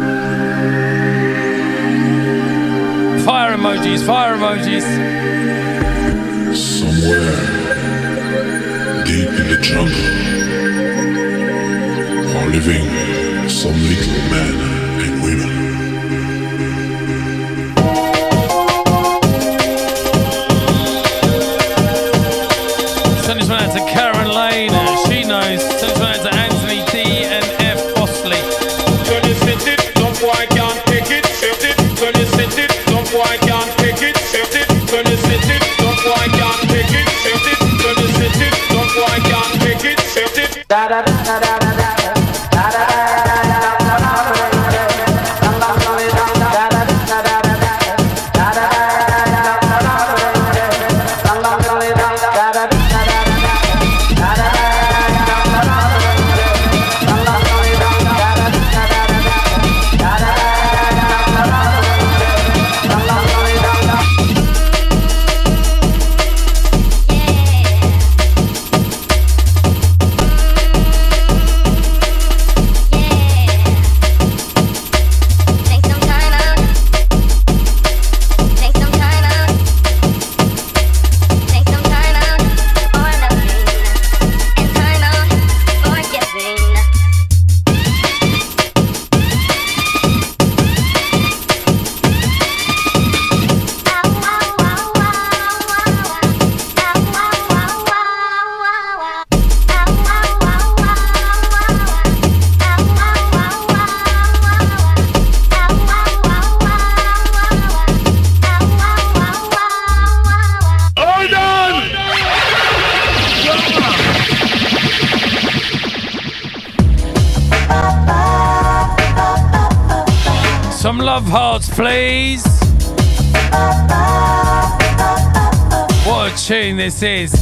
Fire emojis, fire emojis. Somewhere deep in the jungle are living some little men and women. Send this one out to Karen Lane, she knows. Send this one out to Anthony D and F Bosley. Turn this in it, don't why can't take it, accept it. Turn this in it, don't why can't take it, accept it. Turn this in it, don't Da da da da da da da da da da. Hearts, please. What a tune this is.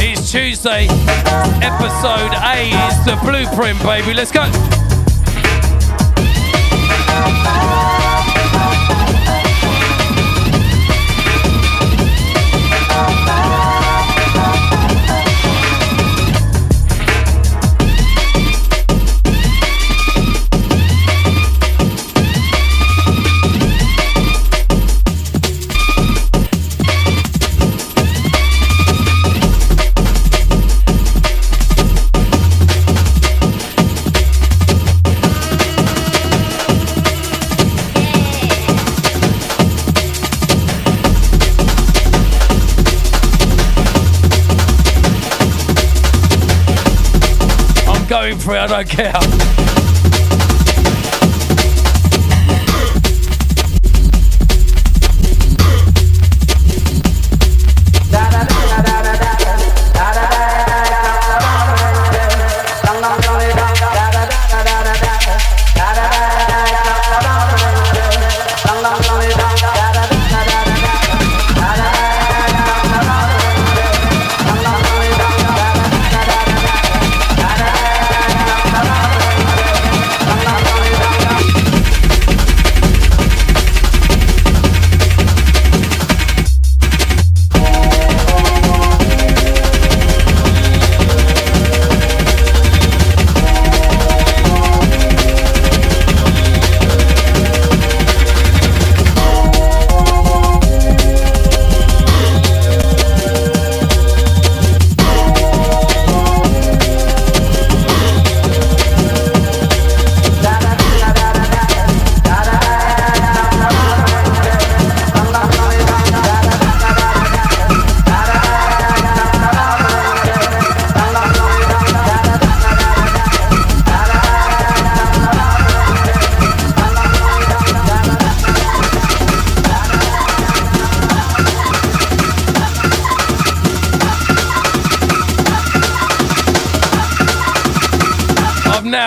It's Tuesday, episode eight. It's the blueprint, baby. Let's go. Free, I don't care.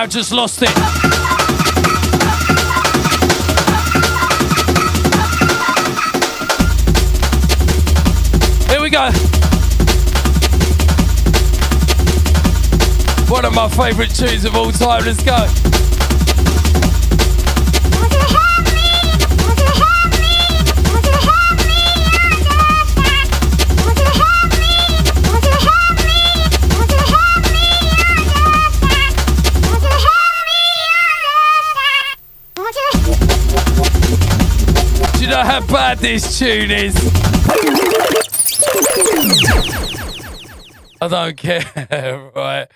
Just lost it. Here we go. One of my favourite tunes of all time. Let's go. How bad this tune is. I don't care, right?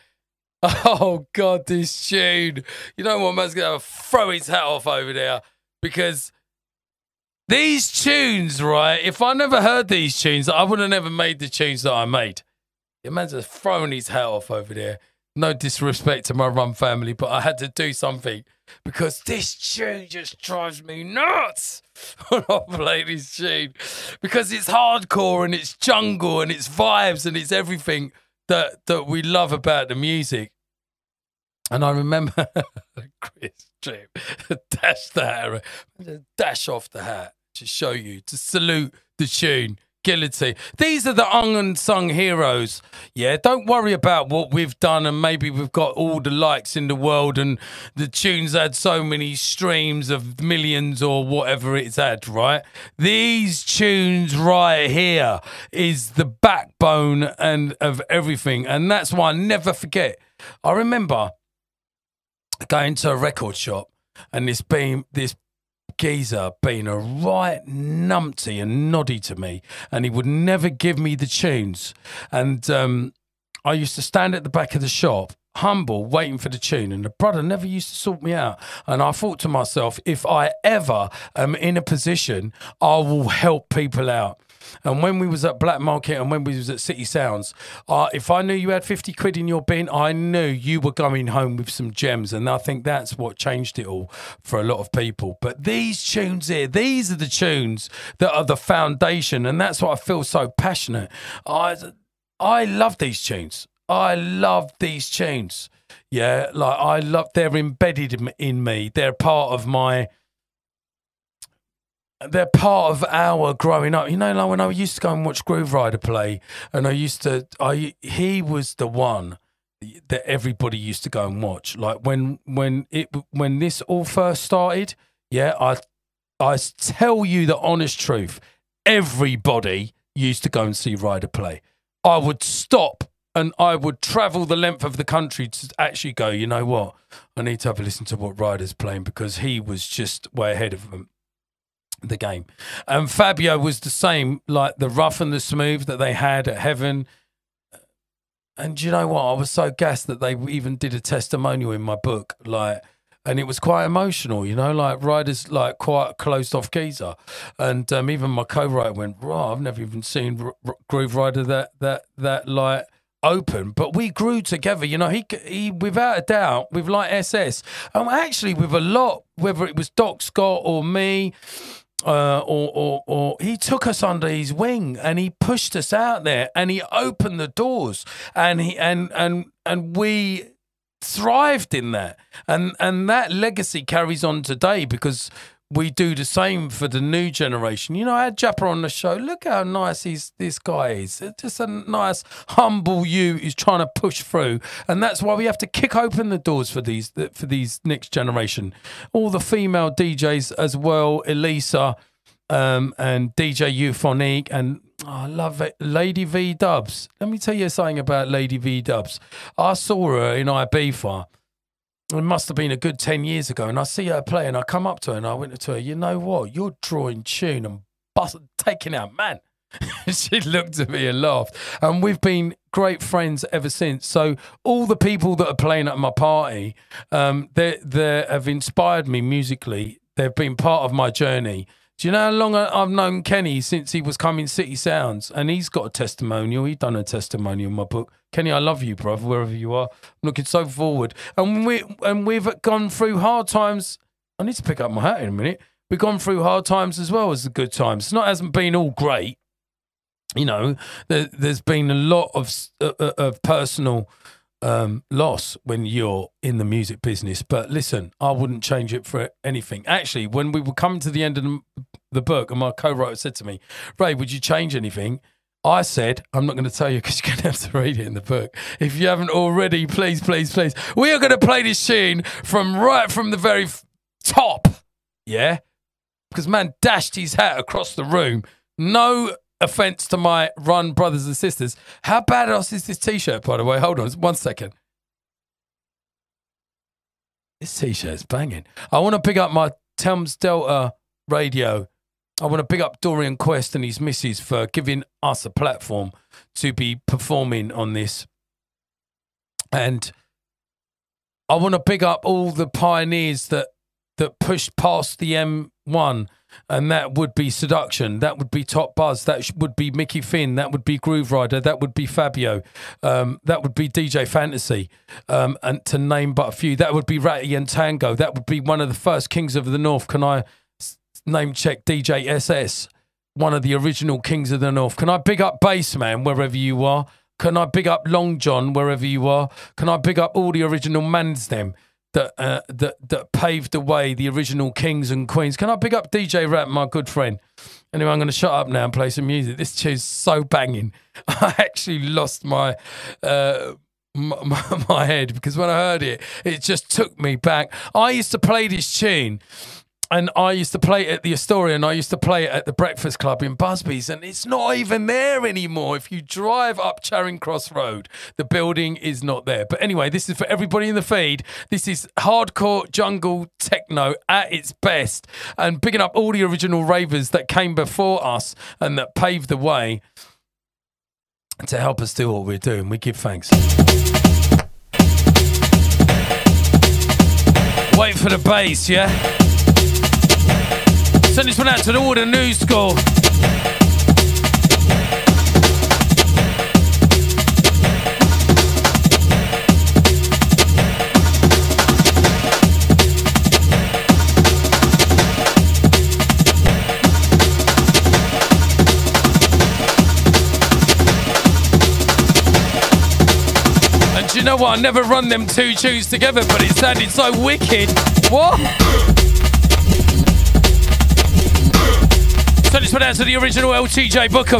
Oh, God, this tune. You know what, man's going to throw his hat off over there because these tunes, right, if I never heard these tunes, I would have never made the tunes that I made. The man's just throwing his hat off over there. No disrespect to my rum family, but I had to do something because this tune just drives me nuts when I play this tune, because it's hardcore and it's jungle and it's vibes and it's everything that that we love about the music. And I remember Chris Tripp dash the hat, dash off the hat to show you, to salute the tune. Guillotine. These are the unsung heroes. Yeah, don't worry about what we've done and maybe we've got all the likes in the world and the tunes had so many streams of millions or whatever it's had, right? These tunes right here is the backbone and of everything, and that's why I never forget. I remember going to a record shop and this beam, this geezer being a right numpty and noddy to me, and he would never give me the tunes, and um, I used to stand at the back of the shop humble waiting for the tune, and the brother never used to sort me out, and I thought to myself, if I ever am in a position I will help people out. And when we was at Black Market and when we was at City Sounds, uh, if I knew you had fifty quid in your bin, I knew you were going home with some gems, and I think that's what changed it all for a lot of people. But these tunes here, these are the tunes that are the foundation, and that's why I feel so passionate. I, I love these tunes. I love these tunes, yeah, like I love, they're embedded in me, they're part of my, they're part of our growing up, you know, like when I used to go and watch Groove Rider play, and I used to, I he was the one that everybody used to go and watch, like when, when, it, when this all first started, yeah, I, I tell you the honest truth, everybody used to go and see Rider play. I would stop and I would travel the length of the country to actually go, you know what, I need to have a listen to what Ryder's playing, because he was just way ahead of them, the game. And Fabio was the same, like the rough and the smooth that they had at Heaven. And you know what? I was so gassed that they even did a testimonial in my book, like, and it was quite emotional, you know, like Ryder's like quite closed off geezer. And um, even my co-writer went, "Wow, I've never even seen R R Groove Rider that, that, that like, open," but we grew together, you know, he, he without a doubt, with like S S, and actually with a lot, whether it was Doc Scott or me, uh, or, or, or he took us under his wing and he pushed us out there and he opened the doors, and he, and, and, and we thrived in that. And, and that legacy carries on today, because we do the same for the new generation. You know, I had Jappa on the show. Look how nice he's, this guy is. It's just a nice, humble you who's trying to push through. And that's why we have to kick open the doors for these, for these next generation. All the female D Js as well, Elisa um, and D J Euphonique, and oh, I love it, Lady V-Dubs. Let me tell you something about Lady V-Dubs. I saw her in Ibiza. It must have been a good ten years ago, and I see her play, and I come up to her and I went to her, "You know what, you're drawing tune and bust taking out, man." She looked at me and laughed, and we've been great friends ever since. So all the people that are playing at my party, um, they, they have inspired me musically. They've been part of my journey. Do you know how long I've known Kenny? Since he was coming City Sounds, and he's got a testimonial. He's done a testimonial in my book. Kenny, I love you, brother, wherever you are. I'm looking so forward. And, we, and we've gone through hard times. I need to pick up my hat in a minute. We've gone through hard times as well as the good times. It's not, hasn't been all great. You know, there, there's been a lot of, uh, of personal um, loss when you're in the music business. But listen, I wouldn't change it for anything. Actually, when we were coming to the end of the the book, and my co-writer said to me, "Ray, would you change anything?" I said, "I'm not going to tell you, because you're going to have to read it in the book. If you haven't already, please, please, please. We are going to play this tune from right from the very top." Yeah? Because man dashed his hat across the room. No offense to my run brothers and sisters. How badass is this t-shirt, by the way? Hold on one second. This t-shirt is banging. I want to pick up my Thames Delta Radio. I want to big up Dorian Quest and his missus for giving us a platform to be performing on this. And I want to big up all the pioneers that, that pushed past the M one and that would be Seduction, that would be Top Buzz, that would be Mickey Finn, that would be Groove Rider, that would be Fabio, um, that would be D J Fantasy, um, and to name but a few. That would be Ratty and Tango, that would be one of the first Kings of the North. Can I name check D J S S, one of the original Kings of the North? Can I big up Bassman wherever you are? Can I big up Long John wherever you are? Can I big up all the original mans them that, uh, that that paved the way, the original kings and queens? Can I big up D J Rap, my good friend? Anyway, I'm going to shut up now and play some music. This tune's so banging. I actually lost my, uh, my, my head because when I heard it, it just took me back. I used to play this tune. And I used to play it at the Astoria, and I used to play it at the Breakfast Club in Busby's, and it's not even there anymore. If you drive up Charing Cross Road, the building is not there. But anyway, this is for everybody in the feed. This is hardcore jungle techno at its best, and picking up all the original ravers that came before us and that paved the way to help us do what we're doing. We give thanks. Wait for the bass, yeah? Send this one out to the all the new school. And do you know what? I never run them two tunes together, but it sounded so wicked. What? So this one out to the original L T J Bookham.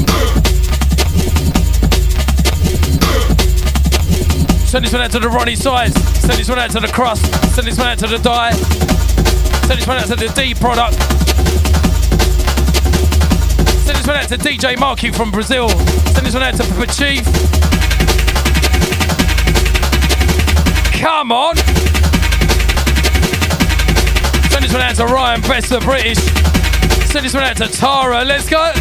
Send this one out to the Ronnie Sides. Send this one out to the Crust. Send this one out to the Diet. Send this one out to the D Product. Send this one out to D J Marky from Brazil. Send this one out to Papa Chief. Come on! Send this one out to Ryan Best, the British. Send this one out to Tara, let's go!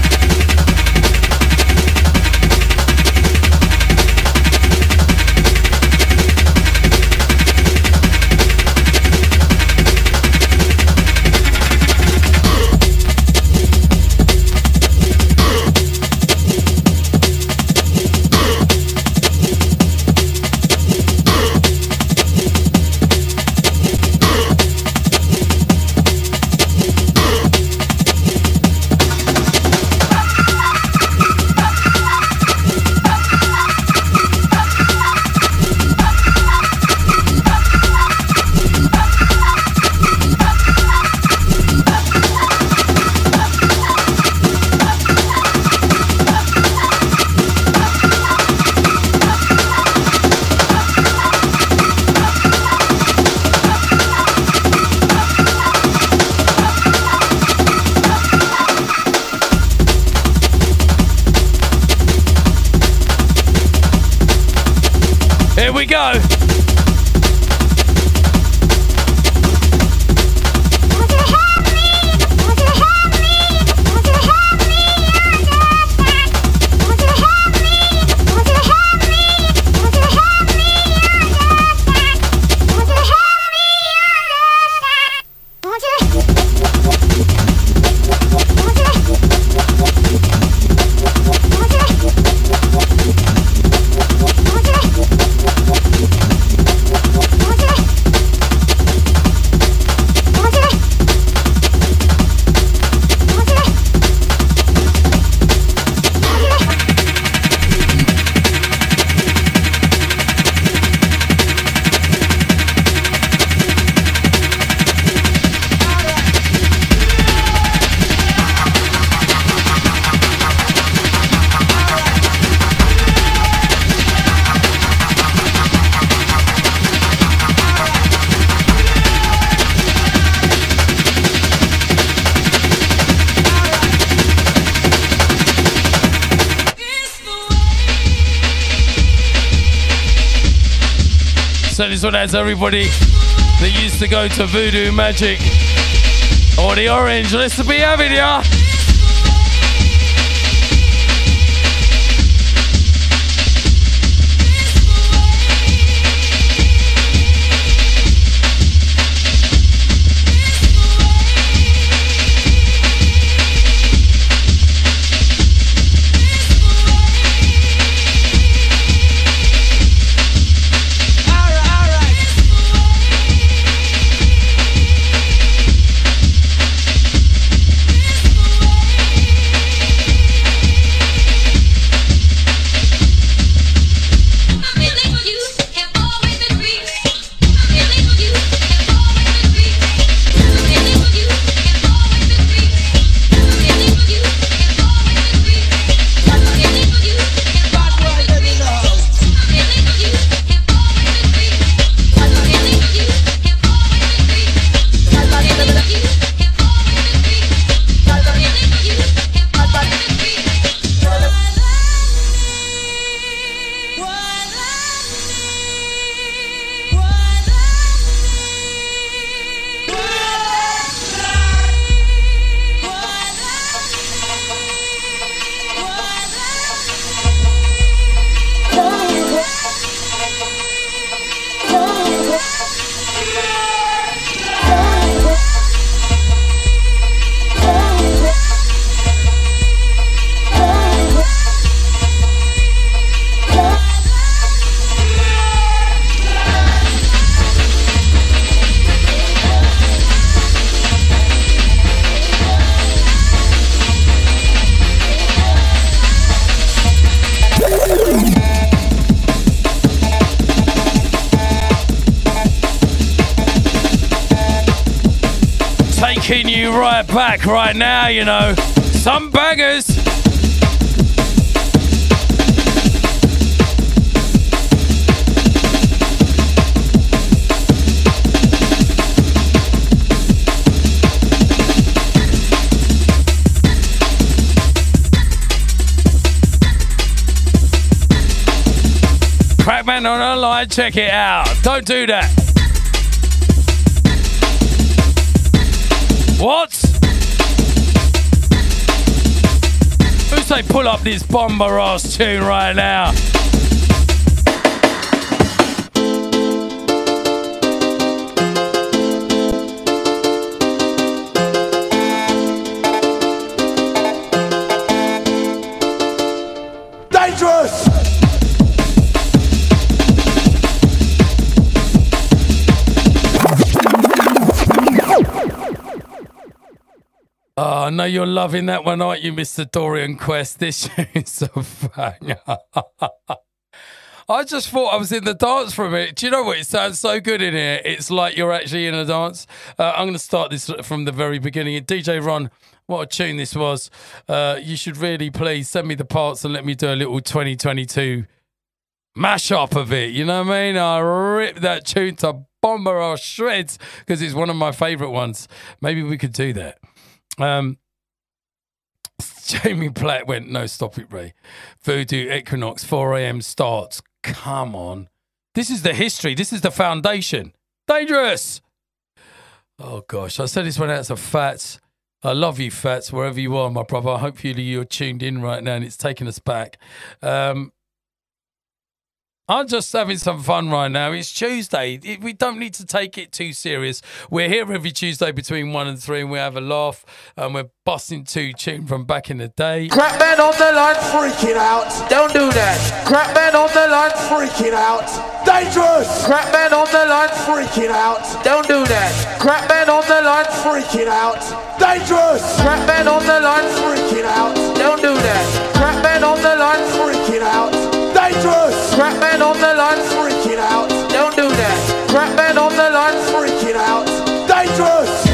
This one has everybody that used to go to Voodoo Magic or the Orange. Let's be having ya. right back right now, you know. Some bangers. Crackman on her line, check it out. Don't do that. What? Who say pull up this bomber ass tune right now? Dangerous! Oh, I know you're loving that one, aren't you, Mister Dorian Quest? This is a banger. I just thought I was in the dance from it. Do you know what? It sounds so good in here. It's like you're actually in a dance. Uh, I'm going to start this from the very beginning. D J Ron, what a tune this was. Uh, you should really please send me the parts and let me do a little twenty twenty-two mash-up of it. You know what I mean? I ripped that tune to bomber or shreds because it's one of my favourite ones. Maybe we could do that. Um, Jamie Platt went, no, stop it, Ray. Voodoo Equinox, four a.m. starts. Come on. This is the history. This is the foundation. Dangerous. Oh, gosh. I said this one out to Fats. I love you, Fats, wherever you are, my brother. I hope you're tuned in right now and it's taking us back. Um, I'm just having some fun right now. It's Tuesday. We don't need to take it too serious. We're here every Tuesday between one and three, and we have a laugh, and we're busting two tune from back in the day. Crackman on the line, freaking out. Don't do that. Crackman on the line, freaking out. Dangerous. Crackman on the line, freaking out. Don't do that. Crackman on the line, freaking out. Dangerous. Crackman on the line, freaking out. Don't do that. Crackman on the line, freaking out. Dangerous! Crackman on the line, freaking out. Don't do that. Crackman on the line, freaking out. Dangerous!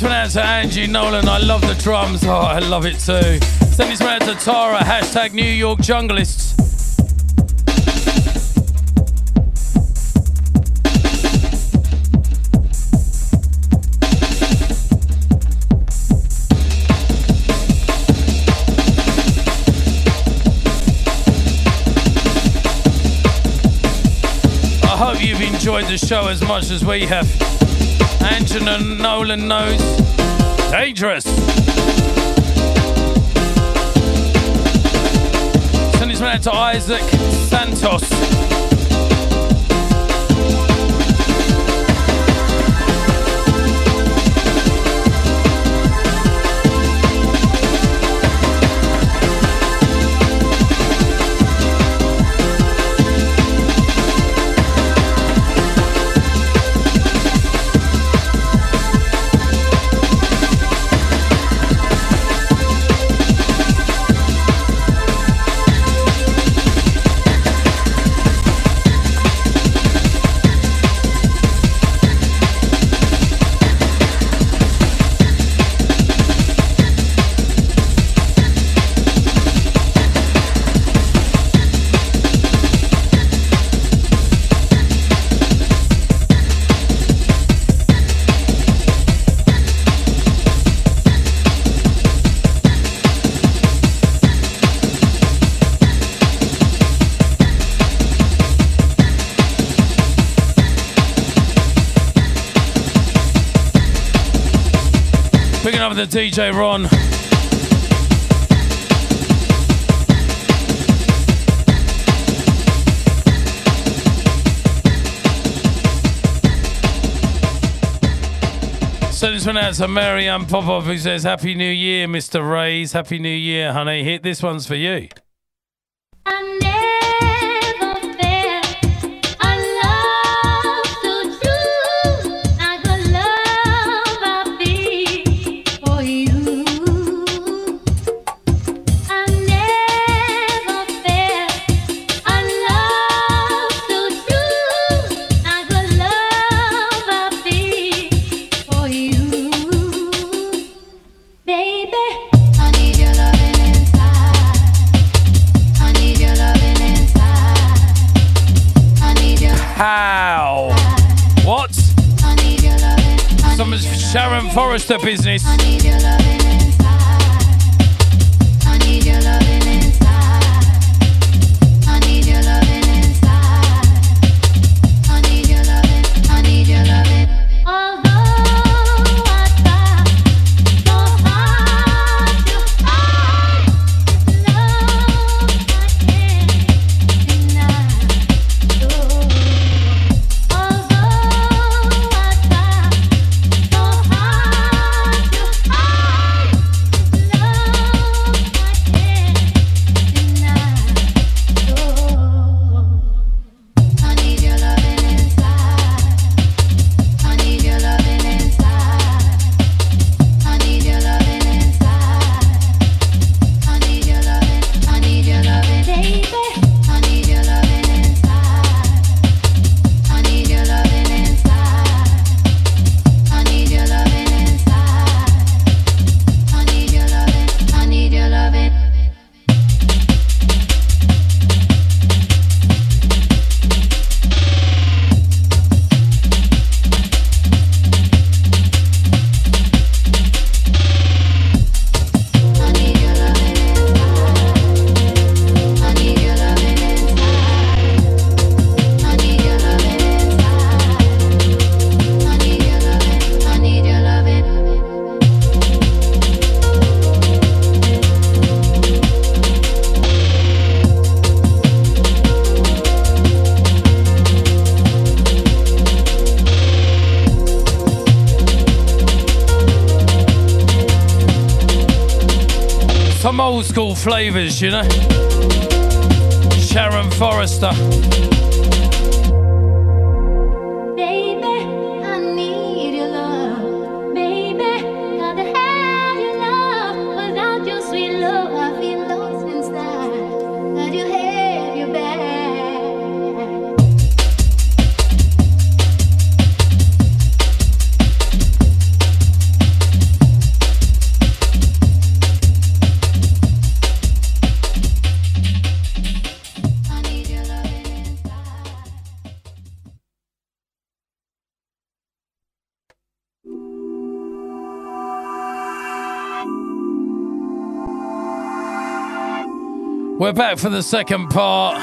this one out to Angie Nolan. I love the drums. Oh, I love it too. Send this one out to Tara. Hashtag New York Junglists. I hope you've enjoyed the show as much as we have. Angela Nolan knows. Dangerous. Send this one out to Isaac Santos. The D J Ron. So this one out to Marianne Popov, who says, Happy New Year, Mister Rays. Happy New Year, honey. Hit this one's for you. Forrester business. I need your loving inside. I need your loving inside. I need your loving inside. I need your loving. I need your loving. Although I try so hard to find love, I can't deny. Oh. Although I try so hard. School flavours, you know. Sharon Forrester. Baby, I need your love. Baby, gotta have your love. Without your sweet love, I feel lost inside. But you have your back. We're back for the second part.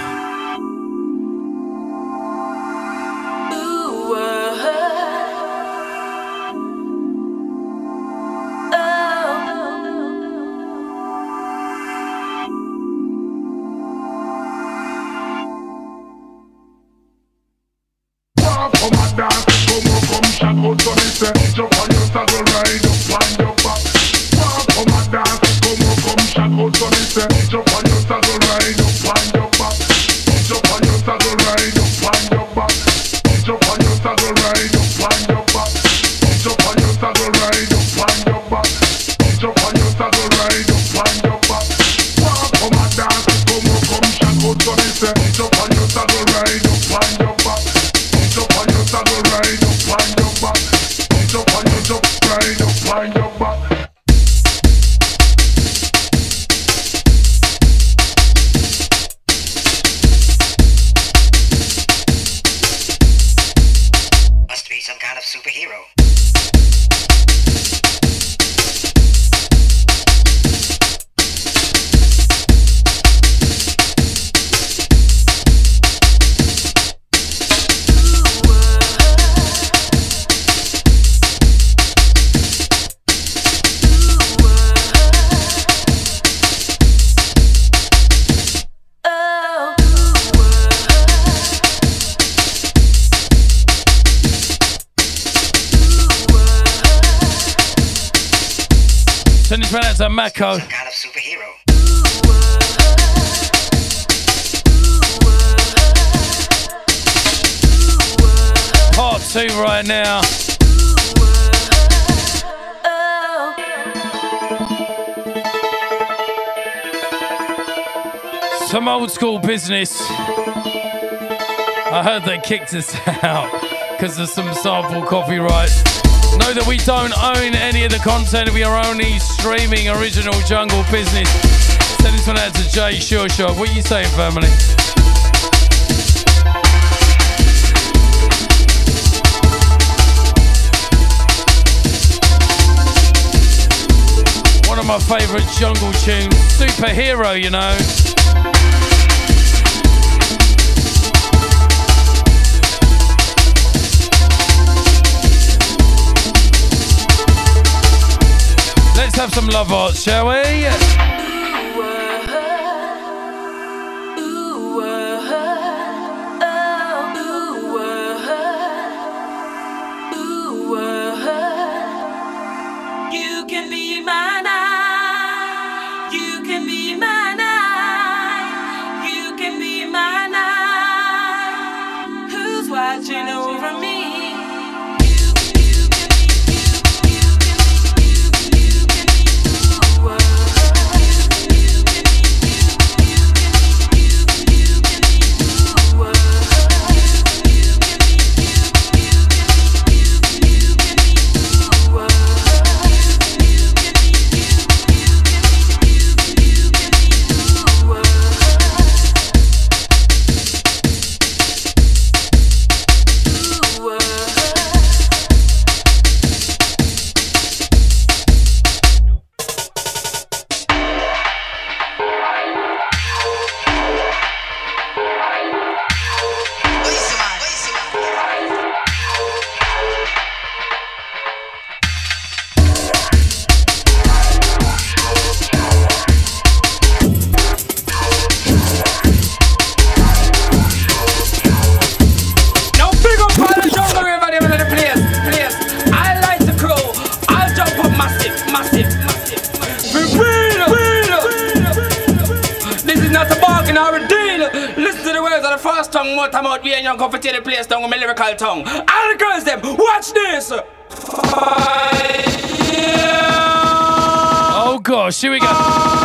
Some kind of superhero. Part two right now. Some old school business. I heard they kicked us out because of some sample copyright. Know that we don't own any of the content. We are only streaming original jungle business. Send this one out to Jay Shurshaw. What are you saying, family? One of my favourite jungle tunes. Superhero, you know. Let's have some love arts, shall we? Tongue. All the girls them, watch this! Oh gosh, here we go.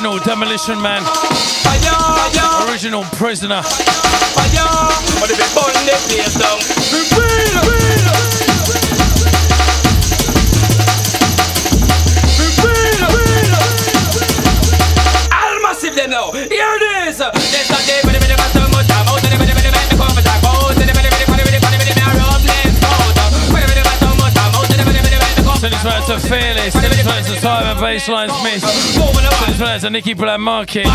Original Demolition Man. Original Prisoner. I'll massive them now. Here it is. Send this round to Fearless, send this round to Simon Baseline's Miss, send this round to Nicky Black Market.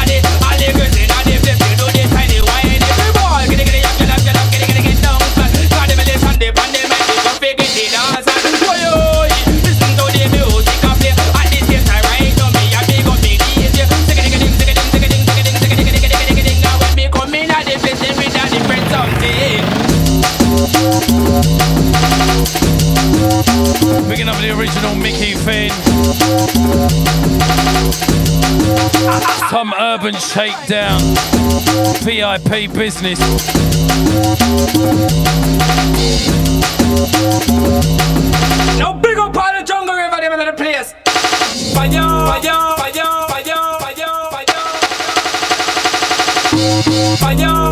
Picking up the original Mickey Finn, Tom Urban Shakedown, V I P Business. Now big up all the jungle river them in the place. Fire, fire, fire, fire, fire, fire, fire, fire, fire.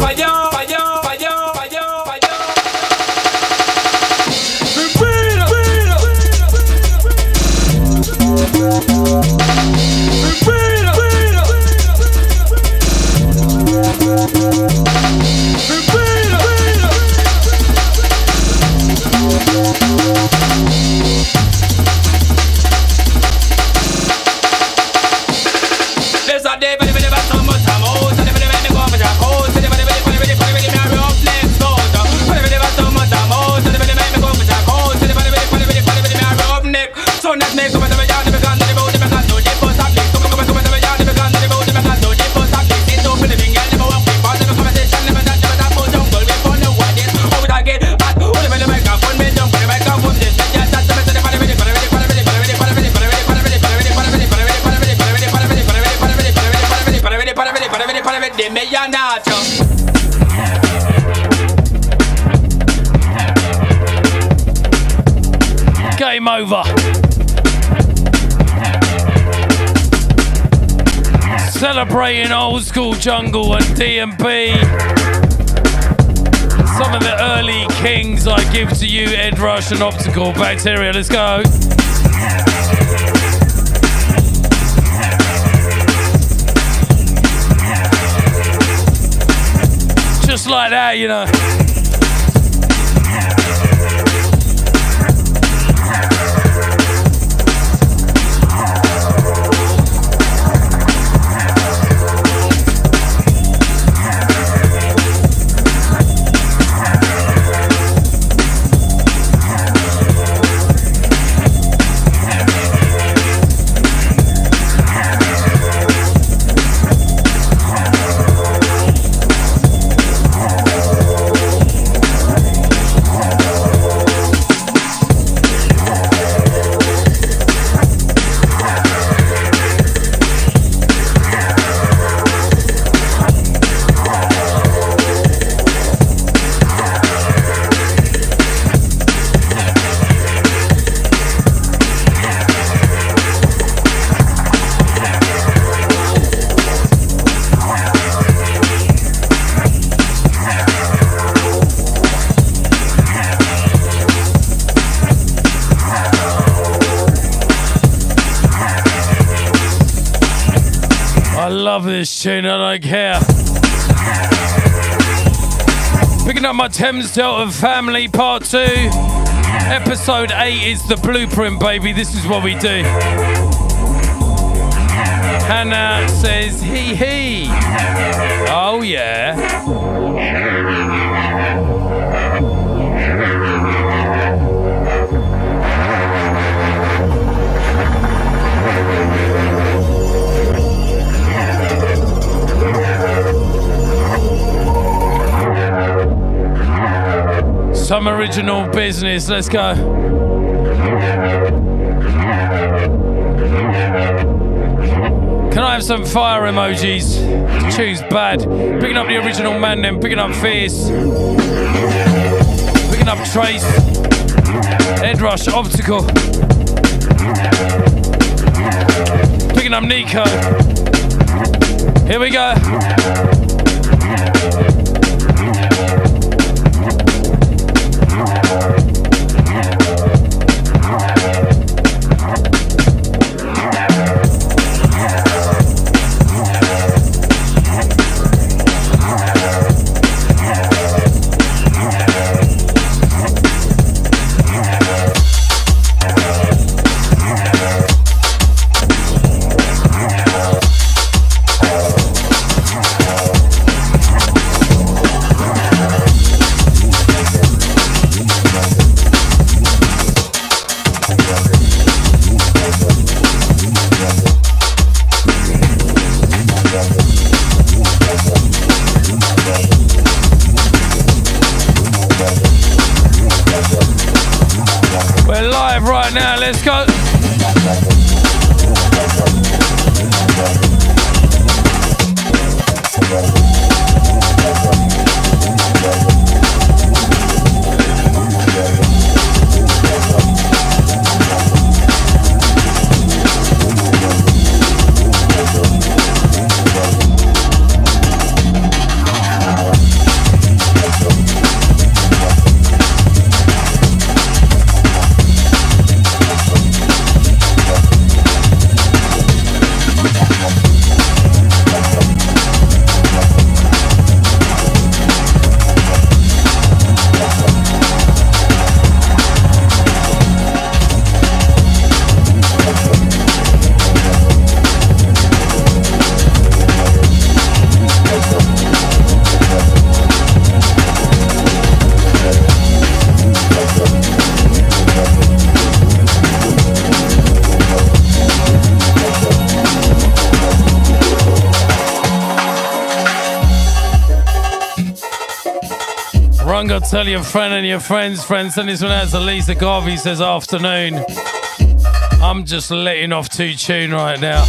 Game over. Celebrating old school jungle and D and B. Some of the early kings I give to you, Ed Rush and Optical Bacteria. Let's go. Just like that, you know. Love this tune, I don't care. Picking up my Thames Delta family, part two. Episode eight is the blueprint, baby. This is what we do. Hannah says hee hee. Oh, yeah. Some original business, let's go. Can I have some fire emojis? Choose bad. Picking up the original man then, picking up Fierce. Picking up Trace. Ed Rush, Obstacle. Picking up Nico. Here we go. Tell your friend and your friend's friends. Send this one out to Lisa Garvey. Says afternoon. I'm just letting off two tune right now.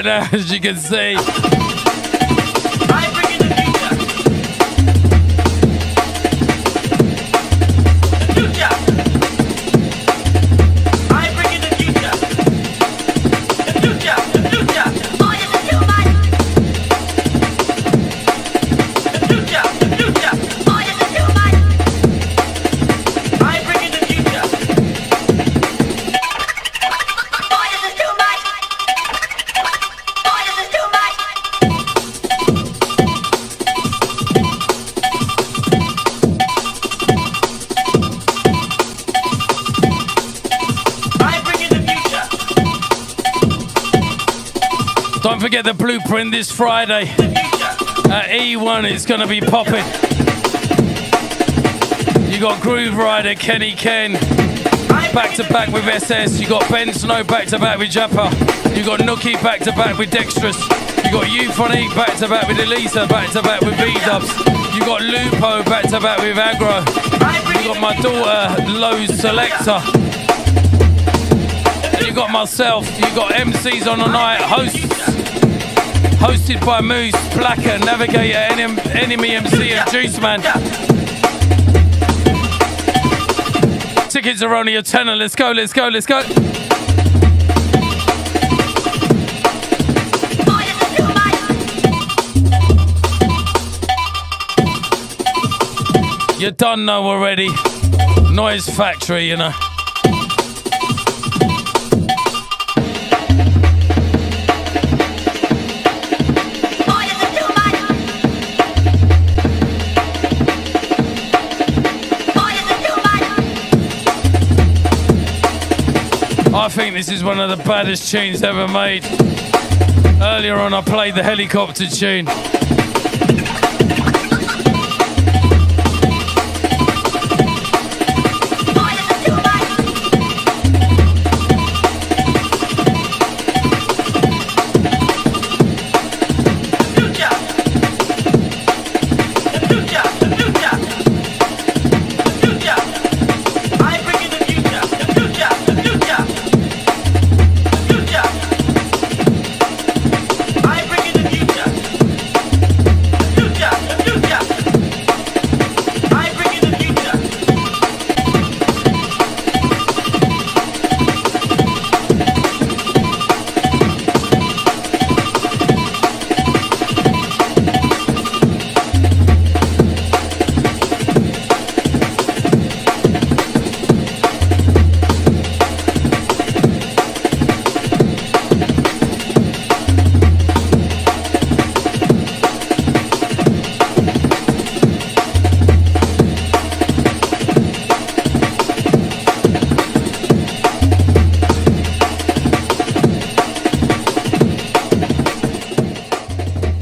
As you can see, get the blueprint this Friday at E one. It's going to be popping. You got Groove Rider, Kenny Ken, back to back with S S. You got Ben Snow back to back with Jappa. You got Nookie back to back with Dextrous. You got Euphonique back to back with Elisa, back to back with V-Dubs. You got Lupo back to back with Agro. You got my daughter Low Selector. you got myself, you got M Cs on the night, hosts, hosted by Moose, Blacker, Navigator, Enemy M C and Juice Man. Tickets are only a tenner, let's go, let's go, let's go. You done know already. Noise Factory, you know. I think this is one of the baddest tunes ever made. Earlier on, I played the helicopter tune.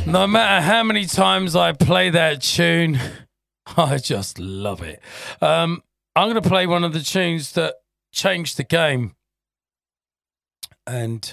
No matter how many times I play that tune, I just love it. Um, I'm going to play one of the tunes that changed the game. And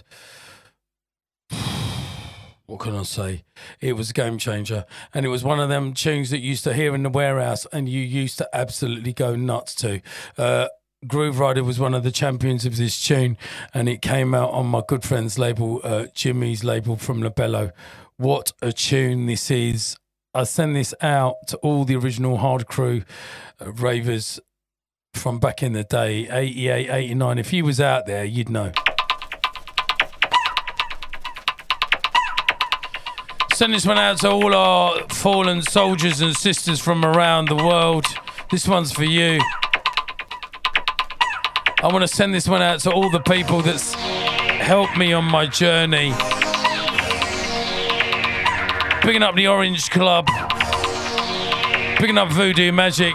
what can I say? It was a game changer. And it was one of them tunes that you used to hear in the warehouse and you used to absolutely go nuts to. Uh, Groove Rider was one of the champions of this tune, and it came out on my good friend's label, uh, Jimmy's label from Labello. What a tune this is. I send this out to all the original hard crew uh, ravers from back in the day, eighty-eight, eighty-nine. If you was out there, you'd know. Send this one out to all our fallen soldiers and sisters from around the world. This one's for you. I want to send this one out to all the people that's helped me on my journey. Picking up the Orange Club. Picking up Voodoo Magic.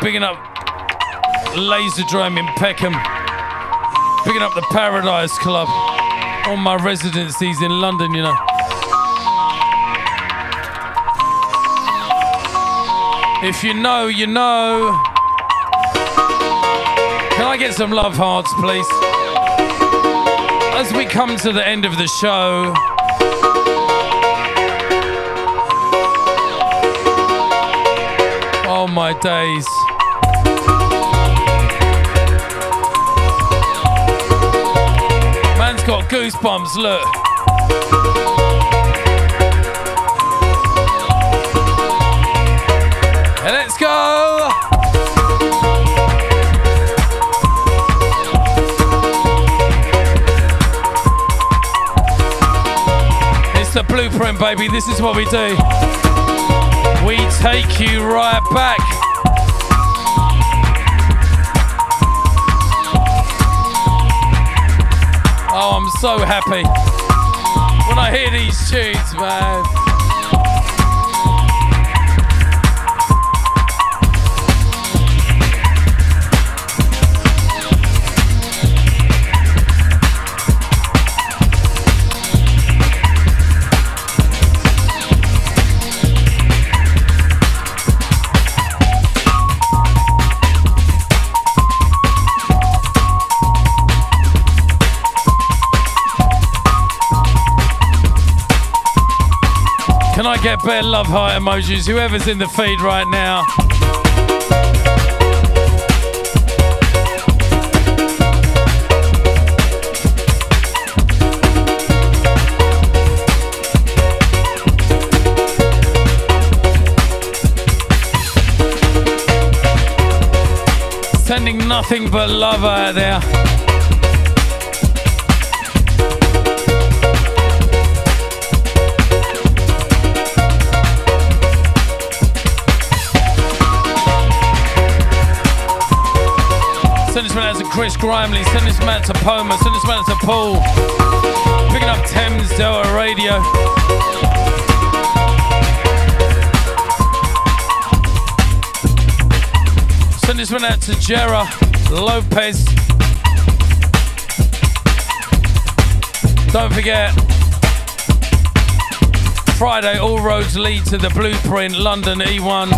Picking up Laserdrome in Peckham. Picking up the Paradise Club. All my residencies in London, you know. If you know, you know. Can I get some love hearts, please? As we come to the end of the show, oh my days. Man's got goosebumps, look. And let's go. The blueprint, baby, this is what we do. We take you right back. Oh, I'm so happy when I hear these tunes, man. Can I get better love heart emojis? Whoever's in the feed right now. nothing but love out there. Send this man out to Chris Grimley, send this man out to Poma, send this man out to Paul. Picking up Thames Delta Radio. Send this one out to Jera Lopez. Don't forget, Friday, all roads lead to the Blueprint, London E one.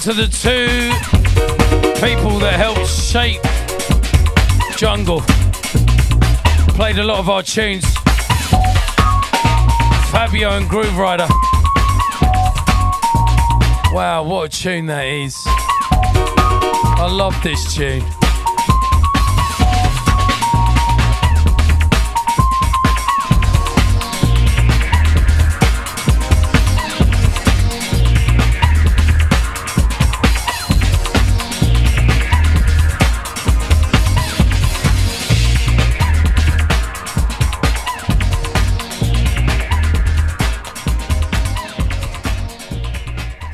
To the two people that helped shape Jungle, played a lot of our tunes, Fabio and Groove Rider. Wow, what a tune that is. I love this tune.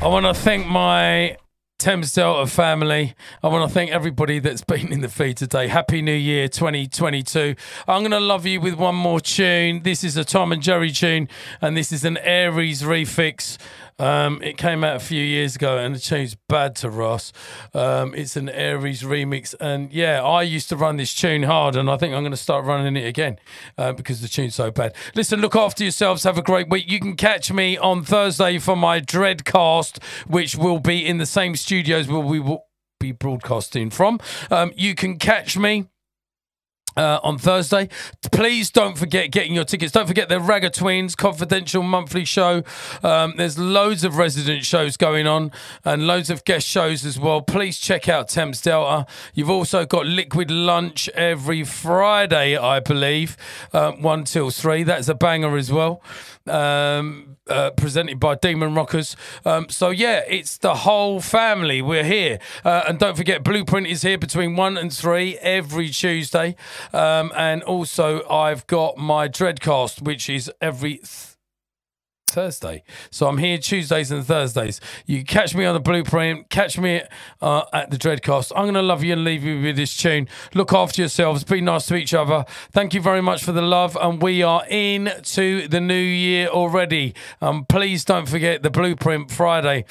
I want to thank my Thames Delta family. I want to thank everybody that's been in the feed today. Happy New Year twenty twenty-two. I'm going to love you with one more tune. This is a Tom and Jerry tune, and this is an Aries refix. Um, it came out a few years ago, and the tune's bad to Ross. Um, it's an Aries remix, and yeah, I used to run this tune hard, and I think I'm going to start running it again uh, because the tune's so bad. Listen, look after yourselves. Have a great week. You can catch me on Thursday for my Dreadcast, which will be in the same studios where we will be broadcasting from. Um, you can catch me Uh, on Thursday. Please don't forget getting your tickets. Don't forget the Ragga Twins confidential monthly show. Um, there's loads of resident shows going on and loads of guest shows as well. Please check out Thames Delta. You've also got Liquid Lunch every Friday, I believe, uh, one till three. That's a banger as well, um, uh, presented by Demon Rockers. Um, so yeah, it's the whole family. We're here. Uh, and don't forget, Blueprint is here between one and three every Tuesday. Um, and also I've got my Dreadcast, which is every th Thursday. So I'm here Tuesdays and Thursdays. You catch me on the Blueprint, catch me uh, at the Dreadcast. I'm going to love you and leave you with this tune. Look after yourselves. Be nice to each other. Thank you very much for the love. And we are in to the new year already. Um, please don't forget the Blueprint Friday.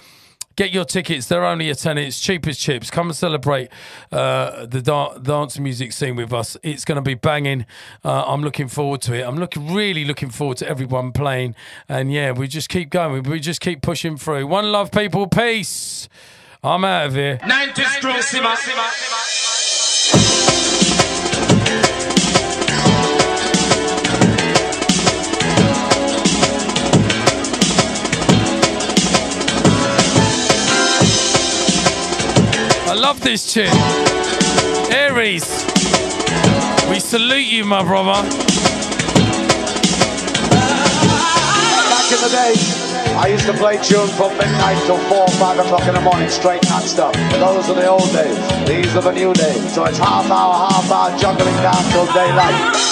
Get your tickets. They're only a tenner. It's cheap as chips. Come and celebrate uh, the da dance music scene with us. It's going to be banging. Uh, I'm looking forward to it. I'm looking really looking forward to everyone playing. And yeah, we just keep going. We, we just keep pushing through. One love, people. Peace. I'm out of here. I love this tune. Aries, we salute you, my brother. Back in the day, I used to play tunes from midnight till four, five o'clock in the morning, straight and stuff. Those are the old days. These are the new days. So it's half hour, half hour, juggling down till daylight.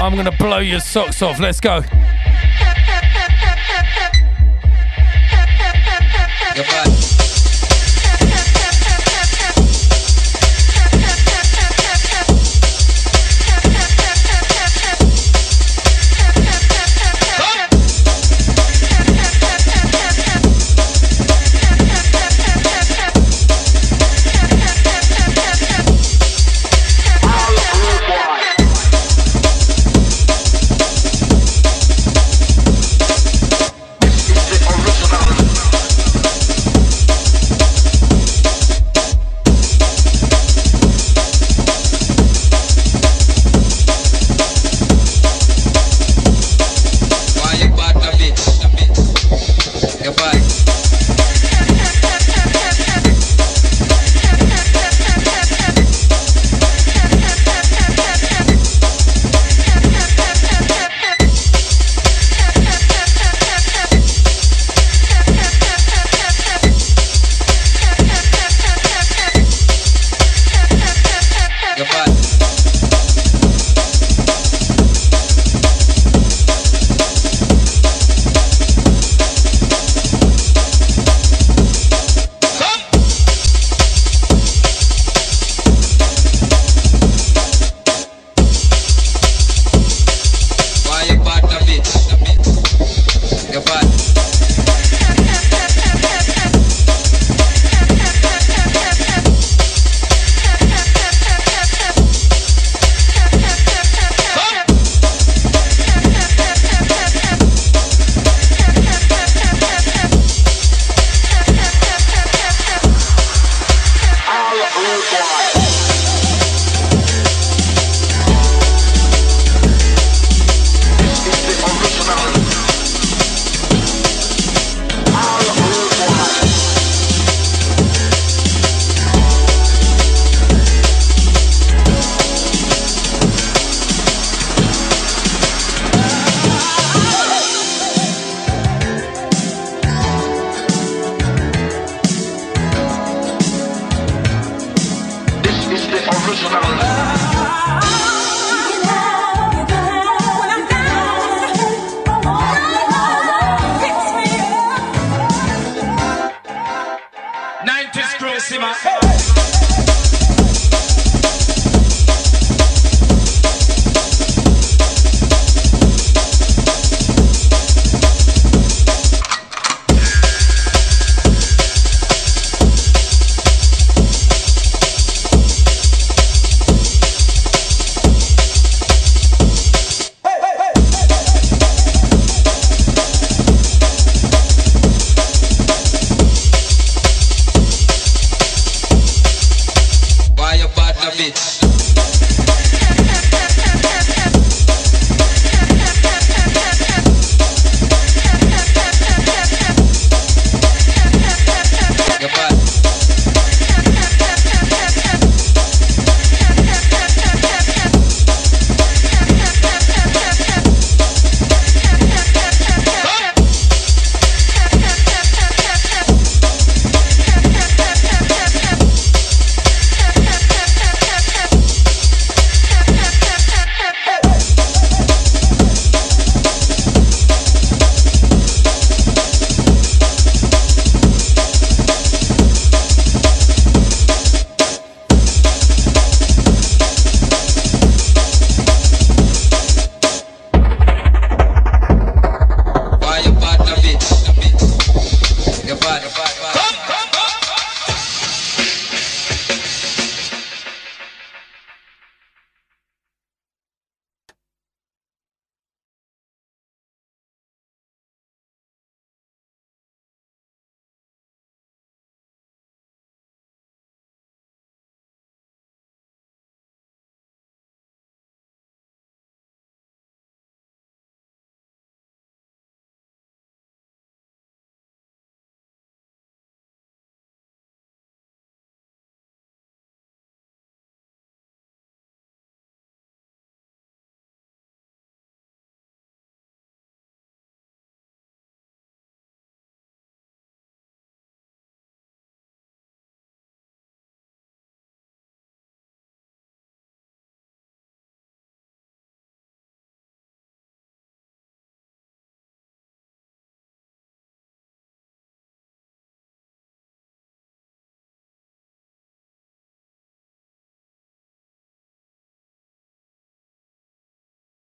I'm gonna blow your socks off. Let's go. Bitch.